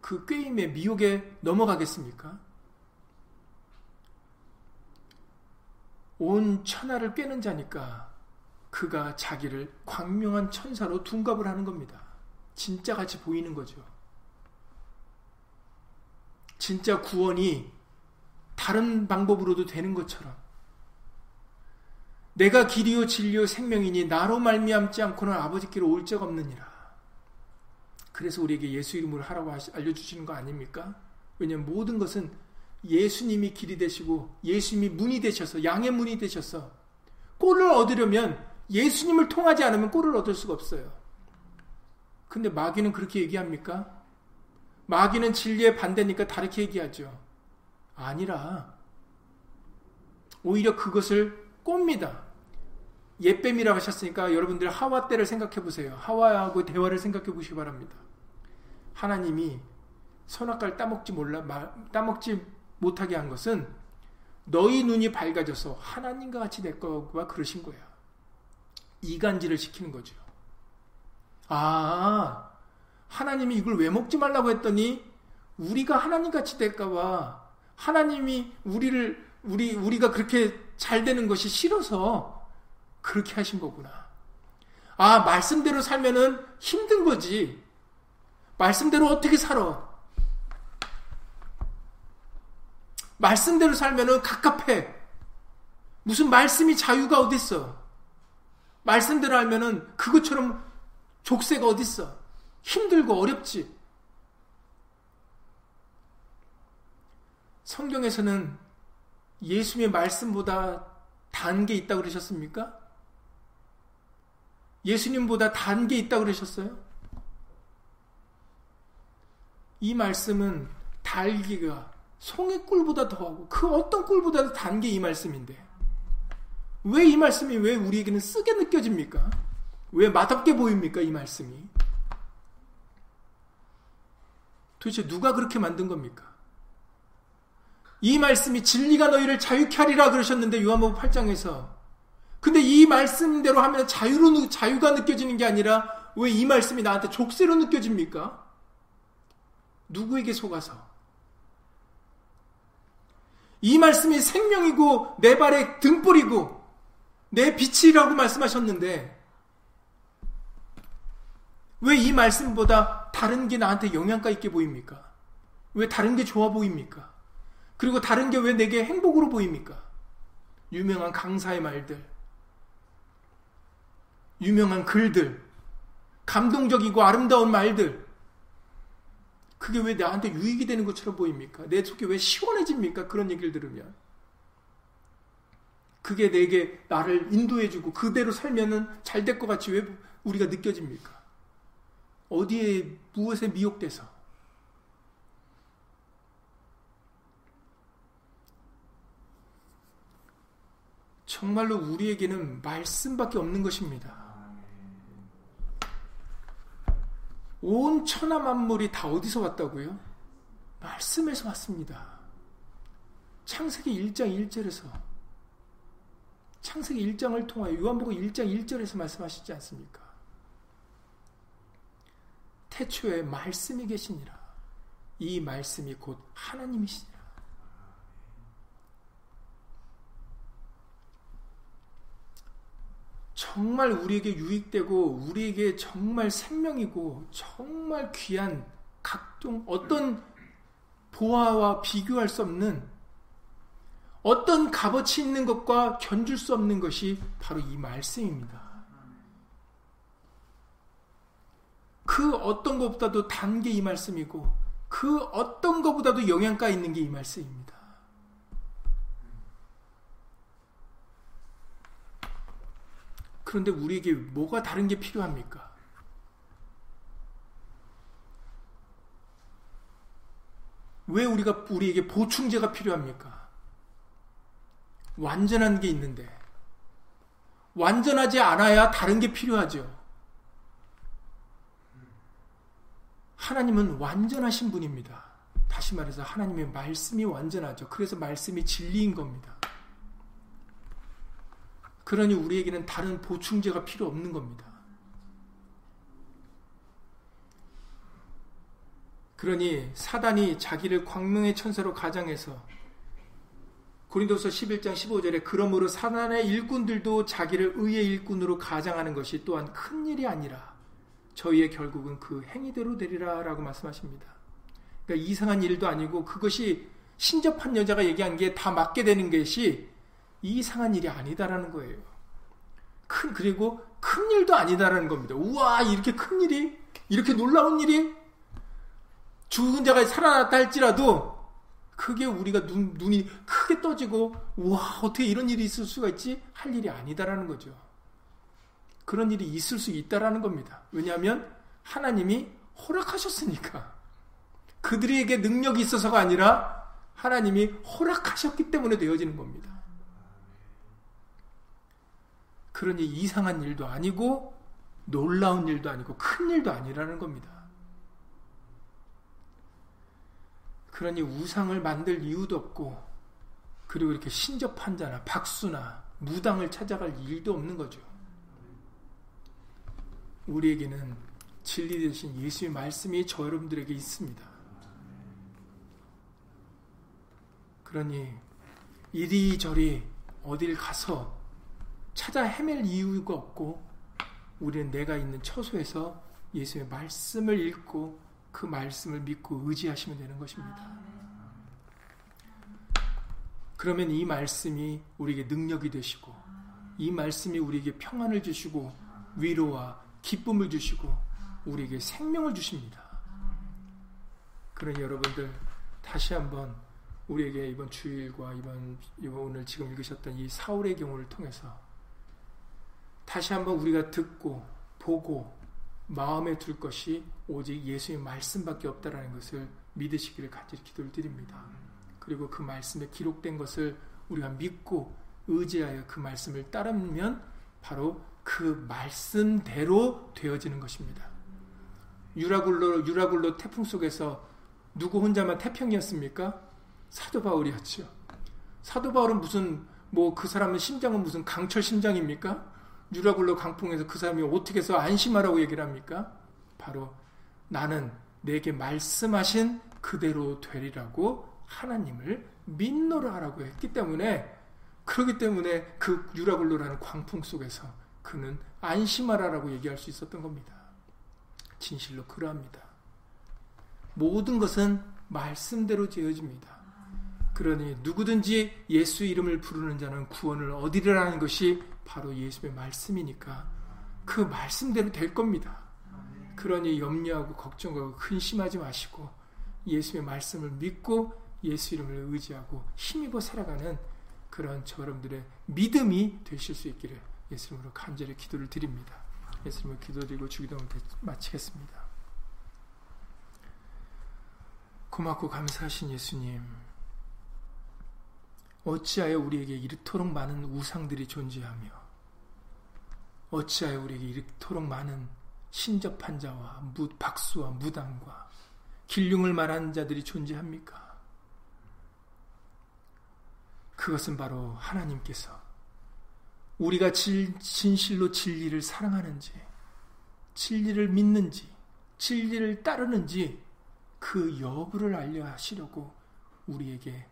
그 꾀임의 미혹에 넘어가겠습니까? 온 천하를 꿰는 자니까 그가 자기를 광명한 천사로 둔갑을 하는 겁니다. 진짜같이 보이는 거죠. 진짜 구원이 다른 방법으로도 되는 것처럼, 내가 길이요 진리요 생명이니 나로 말미암지 않고는 아버지께로 올 자가 없느니라. 그래서 우리에게 예수 이름으로 하라고 하시, 알려주시는 거 아닙니까? 왜냐하면 모든 것은 예수님이 길이 되시고 예수님이 문이 되셔서, 양의 문이 되셔서 꼴을 얻으려면 예수님을 통하지 않으면 꼴을 얻을 수가 없어요. 근데 마귀는 그렇게 얘기합니까? 마귀는 진리의 반대니까 다르게 얘기하죠. 아니라 오히려 그것을 꼽니다. 옛뱀이라고 하셨으니까 여러분들 하와 때를 생각해 보세요. 하와하고 대화를 생각해 보시기 바랍니다. 하나님이 선악과를 따먹지 몰라 마, 따먹지 못하게 한 것은 너희 눈이 밝아져서 하나님과 같이 될 거와 그러신 거야. 이간질을 시키는 거죠. 아, 하나님이 이걸 왜 먹지 말라고 했더니 우리가 하나님 같이 될까 봐, 하나님이 우리를 우리 우리가 그렇게 잘 되는 것이 싫어서 그렇게 하신 거구나. 아, 말씀대로 살면은 힘든 거지. 말씀대로 어떻게 살아? 말씀대로 살면은 갑갑해. 무슨 말씀이 자유가 어딨어? 말씀대로 하면은 그것처럼 족쇄가 어딨어? 힘들고 어렵지. 성경에서는 예수님의 말씀보다 단 게 있다고 그러셨습니까? 예수님보다 단 게 있다고 그러셨어요? 이 말씀은 달기가 송의 꿀보다 더하고 그 어떤 꿀보다도 단 게 이 말씀인데, 왜 이 말씀이 왜 우리에게는 쓰게 느껴집니까? 왜 맛없게 보입니까? 이 말씀이 도대체 누가 그렇게 만든 겁니까? 이 말씀이 진리가 너희를 자유케 하리라 그러셨는데 요한복음 팔 장에서, 근데 이 말씀대로 하면 자유로, 자유가 느껴지는 게 아니라 왜 이 말씀이 나한테 족쇄로 느껴집니까? 누구에게 속아서? 이 말씀이 생명이고 내 발의 등불이고 내 빛이라고 말씀하셨는데 왜 이 말씀보다 다른 게 나한테 영향가 있게 보입니까? 왜 다른 게 좋아 보입니까? 그리고 다른 게 왜 내게 행복으로 보입니까? 유명한 강사의 말들, 유명한 글들, 감동적이고 아름다운 말들, 그게 왜 나한테 유익이 되는 것처럼 보입니까? 내 속이 왜 시원해집니까? 그런 얘기를 들으면. 그게 내게 나를 인도해주고 그대로 살면은 잘 될 것 같이 왜 우리가 느껴집니까? 어디에, 무엇에 미혹돼서? 정말로 우리에게는 말씀밖에 없는 것입니다. 온 천하 만물이 다 어디서 왔다고요? 말씀에서 왔습니다. 창세기 일 장 일 절에서 창세기 일 장을 통하여 요한복음 일 장 일 절에서 말씀하시지 않습니까? 태초에 말씀이 계시니라. 이 말씀이 곧 하나님이시니라. 정말 우리에게 유익되고 우리에게 정말 생명이고 정말 귀한 각종 어떤 보화와 비교할 수 없는 어떤 값어치 있는 것과 견줄 수 없는 것이 바로 이 말씀입니다. 그 어떤 것보다도 단 게 이 말씀이고 그 어떤 것보다도 영양가 있는 게 이 말씀입니다. 그런데 우리에게 뭐가 다른 게 필요합니까? 왜 우리가, 우리에게 보충제가 필요합니까? 완전한 게 있는데, 완전하지 않아야 다른 게 필요하죠. 하나님은 완전하신 분입니다. 다시 말해서 하나님의 말씀이 완전하죠. 그래서 말씀이 진리인 겁니다. 그러니 우리에게는 다른 보충제가 필요 없는 겁니다. 그러니 사단이 자기를 광명의 천사로 가장해서 고린도후서 십일 장 십오 절에 그러므로 사단의 일꾼들도 자기를 의의 일꾼으로 가장하는 것이 또한 큰 일이 아니라 저희의 결국은 그 행위대로 되리라 라고 말씀하십니다. 그러니까 이상한 일도 아니고 그것이 신접한 여자가 얘기한 게 다 맞게 되는 것이 이상한 일이 아니다라는 거예요. 큰, 그리고 큰 일도 아니다라는 겁니다. 우와, 이렇게 큰 일이, 이렇게 놀라운 일이, 죽은 자가 살아났다 할지라도 그게 우리가 눈, 눈이 크게 떠지고 우와, 어떻게 이런 일이 있을 수가 있지? 할 일이 아니다라는 거죠. 그런 일이 있을 수 있다라는 겁니다. 왜냐하면 하나님이 허락하셨으니까. 그들에게 능력이 있어서가 아니라 하나님이 허락하셨기 때문에 되어지는 겁니다. 그러니 이상한 일도 아니고 놀라운 일도 아니고 큰 일도 아니라는 겁니다. 그러니 우상을 만들 이유도 없고 그리고 이렇게 신접한 자나 박수나 무당을 찾아갈 일도 없는 거죠. 우리에게는 진리 되신 예수의 말씀이 저 여러분들에게 있습니다. 그러니 이리저리 어딜 가서 찾아 헤맬 이유가 없고 우리는 내가 있는 처소에서 예수의 말씀을 읽고 그 말씀을 믿고 의지하시면 되는 것입니다. 그러면 이 말씀이 우리에게 능력이 되시고 이 말씀이 우리에게 평안을 주시고 위로와 기쁨을 주시고 우리에게 생명을 주십니다. 그러니 여러분들 다시 한번 우리에게 이번 주일과 이번, 이번 오늘 지금 읽으셨던 이 사울의 경우를 통해서 다시 한번 우리가 듣고 보고 마음에 둘 것이 오직 예수의 말씀밖에 없다라는 것을 믿으시기를 간절히 기도를 드립니다. 그리고 그 말씀에 기록된 것을 우리가 믿고 의지하여 그 말씀을 따르면 바로 그 말씀대로 되어지는 것입니다. 유라굴로 유라굴로 태풍 속에서 누구 혼자만 태평이었습니까? 사도 바울이었죠. 사도 바울은 무슨 뭐 그 사람의 심장은 무슨 강철 심장입니까? 유라굴로 강풍에서 그 사람이 어떻게 해서 안심하라고 얘기를 합니까? 바로 나는 내게 말씀하신 그대로 되리라고 하나님을 믿노라 하라고 했기 때문에 그렇기 때문에 그 유라굴로라는 광풍 속에서 그는 안심하라라고 얘기할 수 있었던 겁니다. 진실로 그러합니다. 모든 것은 말씀대로 되어집니다. 그러니 누구든지 예수 이름을 부르는 자는 구원을 얻으리라는 것이 바로 예수의 말씀이니까 그 말씀대로 될 겁니다. 그러니 염려하고 걱정하고 근심하지 마시고 예수의 말씀을 믿고 예수 이름을 의지하고 힘입어 살아가는 그런 저 여러분들의 믿음이 되실 수 있기를 예수님으로 간절히 기도를 드립니다. 예수님을 기도드리고 주기도를 마치겠습니다. 고맙고 감사하신 예수님, 어찌하여 우리에게 이토록 많은 우상들이 존재하며 어찌하여 우리에게 이토록 많은 신접한 자와 박수와 무당과 길흉을 말하는 자들이 존재합니까? 그것은 바로 하나님께서 우리가 진실로 진리를 사랑하는지, 진리를 믿는지, 진리를 따르는지 그 여부를 알려 하시려고 우리에게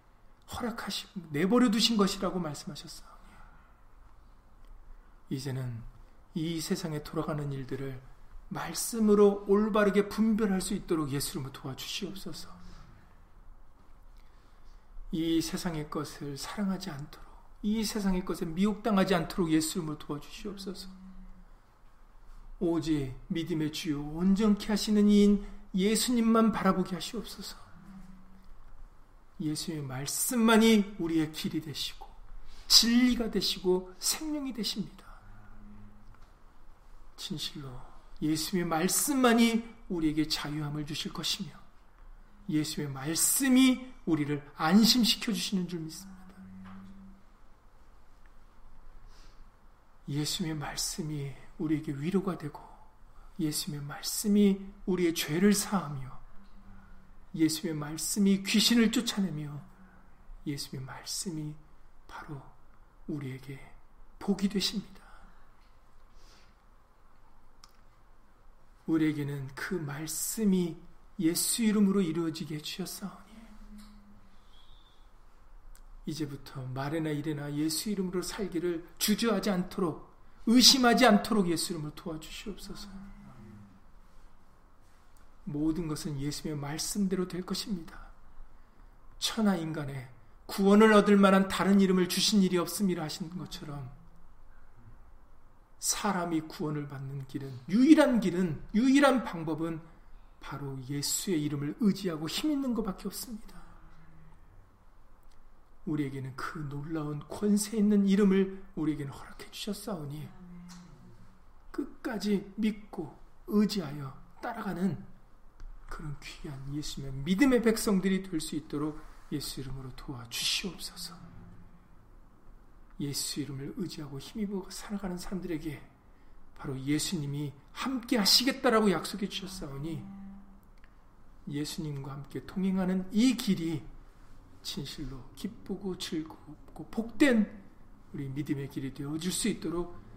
허락하시고 내버려 두신 것이라고 말씀하셨어. 이제는 이 세상에 돌아가는 일들을 말씀으로 올바르게 분별할 수 있도록 예수님을 도와주시옵소서. 이 세상의 것을 사랑하지 않도록, 이 세상의 것에 미혹당하지 않도록 예수님을 도와주시옵소서. 오직 믿음의 주요 온전케 하시는 이인 예수님만 바라보게 하시옵소서. 예수의 말씀만이 우리의 길이 되시고 진리가 되시고 생명이 되십니다. 진실로 예수의 말씀만이 우리에게 자유함을 주실 것이며 예수의 말씀이 우리를 안심시켜 주시는 줄 믿습니다. 예수의 말씀이 우리에게 위로가 되고 예수의 말씀이 우리의 죄를 사하며 예수의 말씀이 귀신을 쫓아내며 예수의 말씀이 바로 우리에게 복이 되십니다. 우리에게는 그 말씀이 예수 이름으로 이루어지게 해주셨사오니 이제부터 말이나 일이나 예수 이름으로 살기를 주저하지 않도록, 의심하지 않도록 예수 이름을 도와주시옵소서. 모든 것은 예수의 말씀대로 될 것입니다. 천하 인간에 구원을 얻을 만한 다른 이름을 주신 일이 없음이라 하신 것처럼 사람이 구원을 받는 길은, 유일한 길은, 유일한 방법은 바로 예수의 이름을 의지하고 힘있는 것밖에 없습니다. 우리에게는 그 놀라운 권세 있는 이름을 우리에게는 허락해 주셨사오니 끝까지 믿고 의지하여 따라가는 그런 귀한 예수의 믿음의 백성들이 될 수 있도록 예수 이름으로 도와주시옵소서. 예수 이름을 의지하고 힘입어 살아가는 사람들에게 바로 예수님이 함께 하시겠다라고 약속해 주셨사오니 예수님과 함께 동행하는 이 길이 진실로 기쁘고 즐겁고 복된 우리 믿음의 길이 되어줄 수 있도록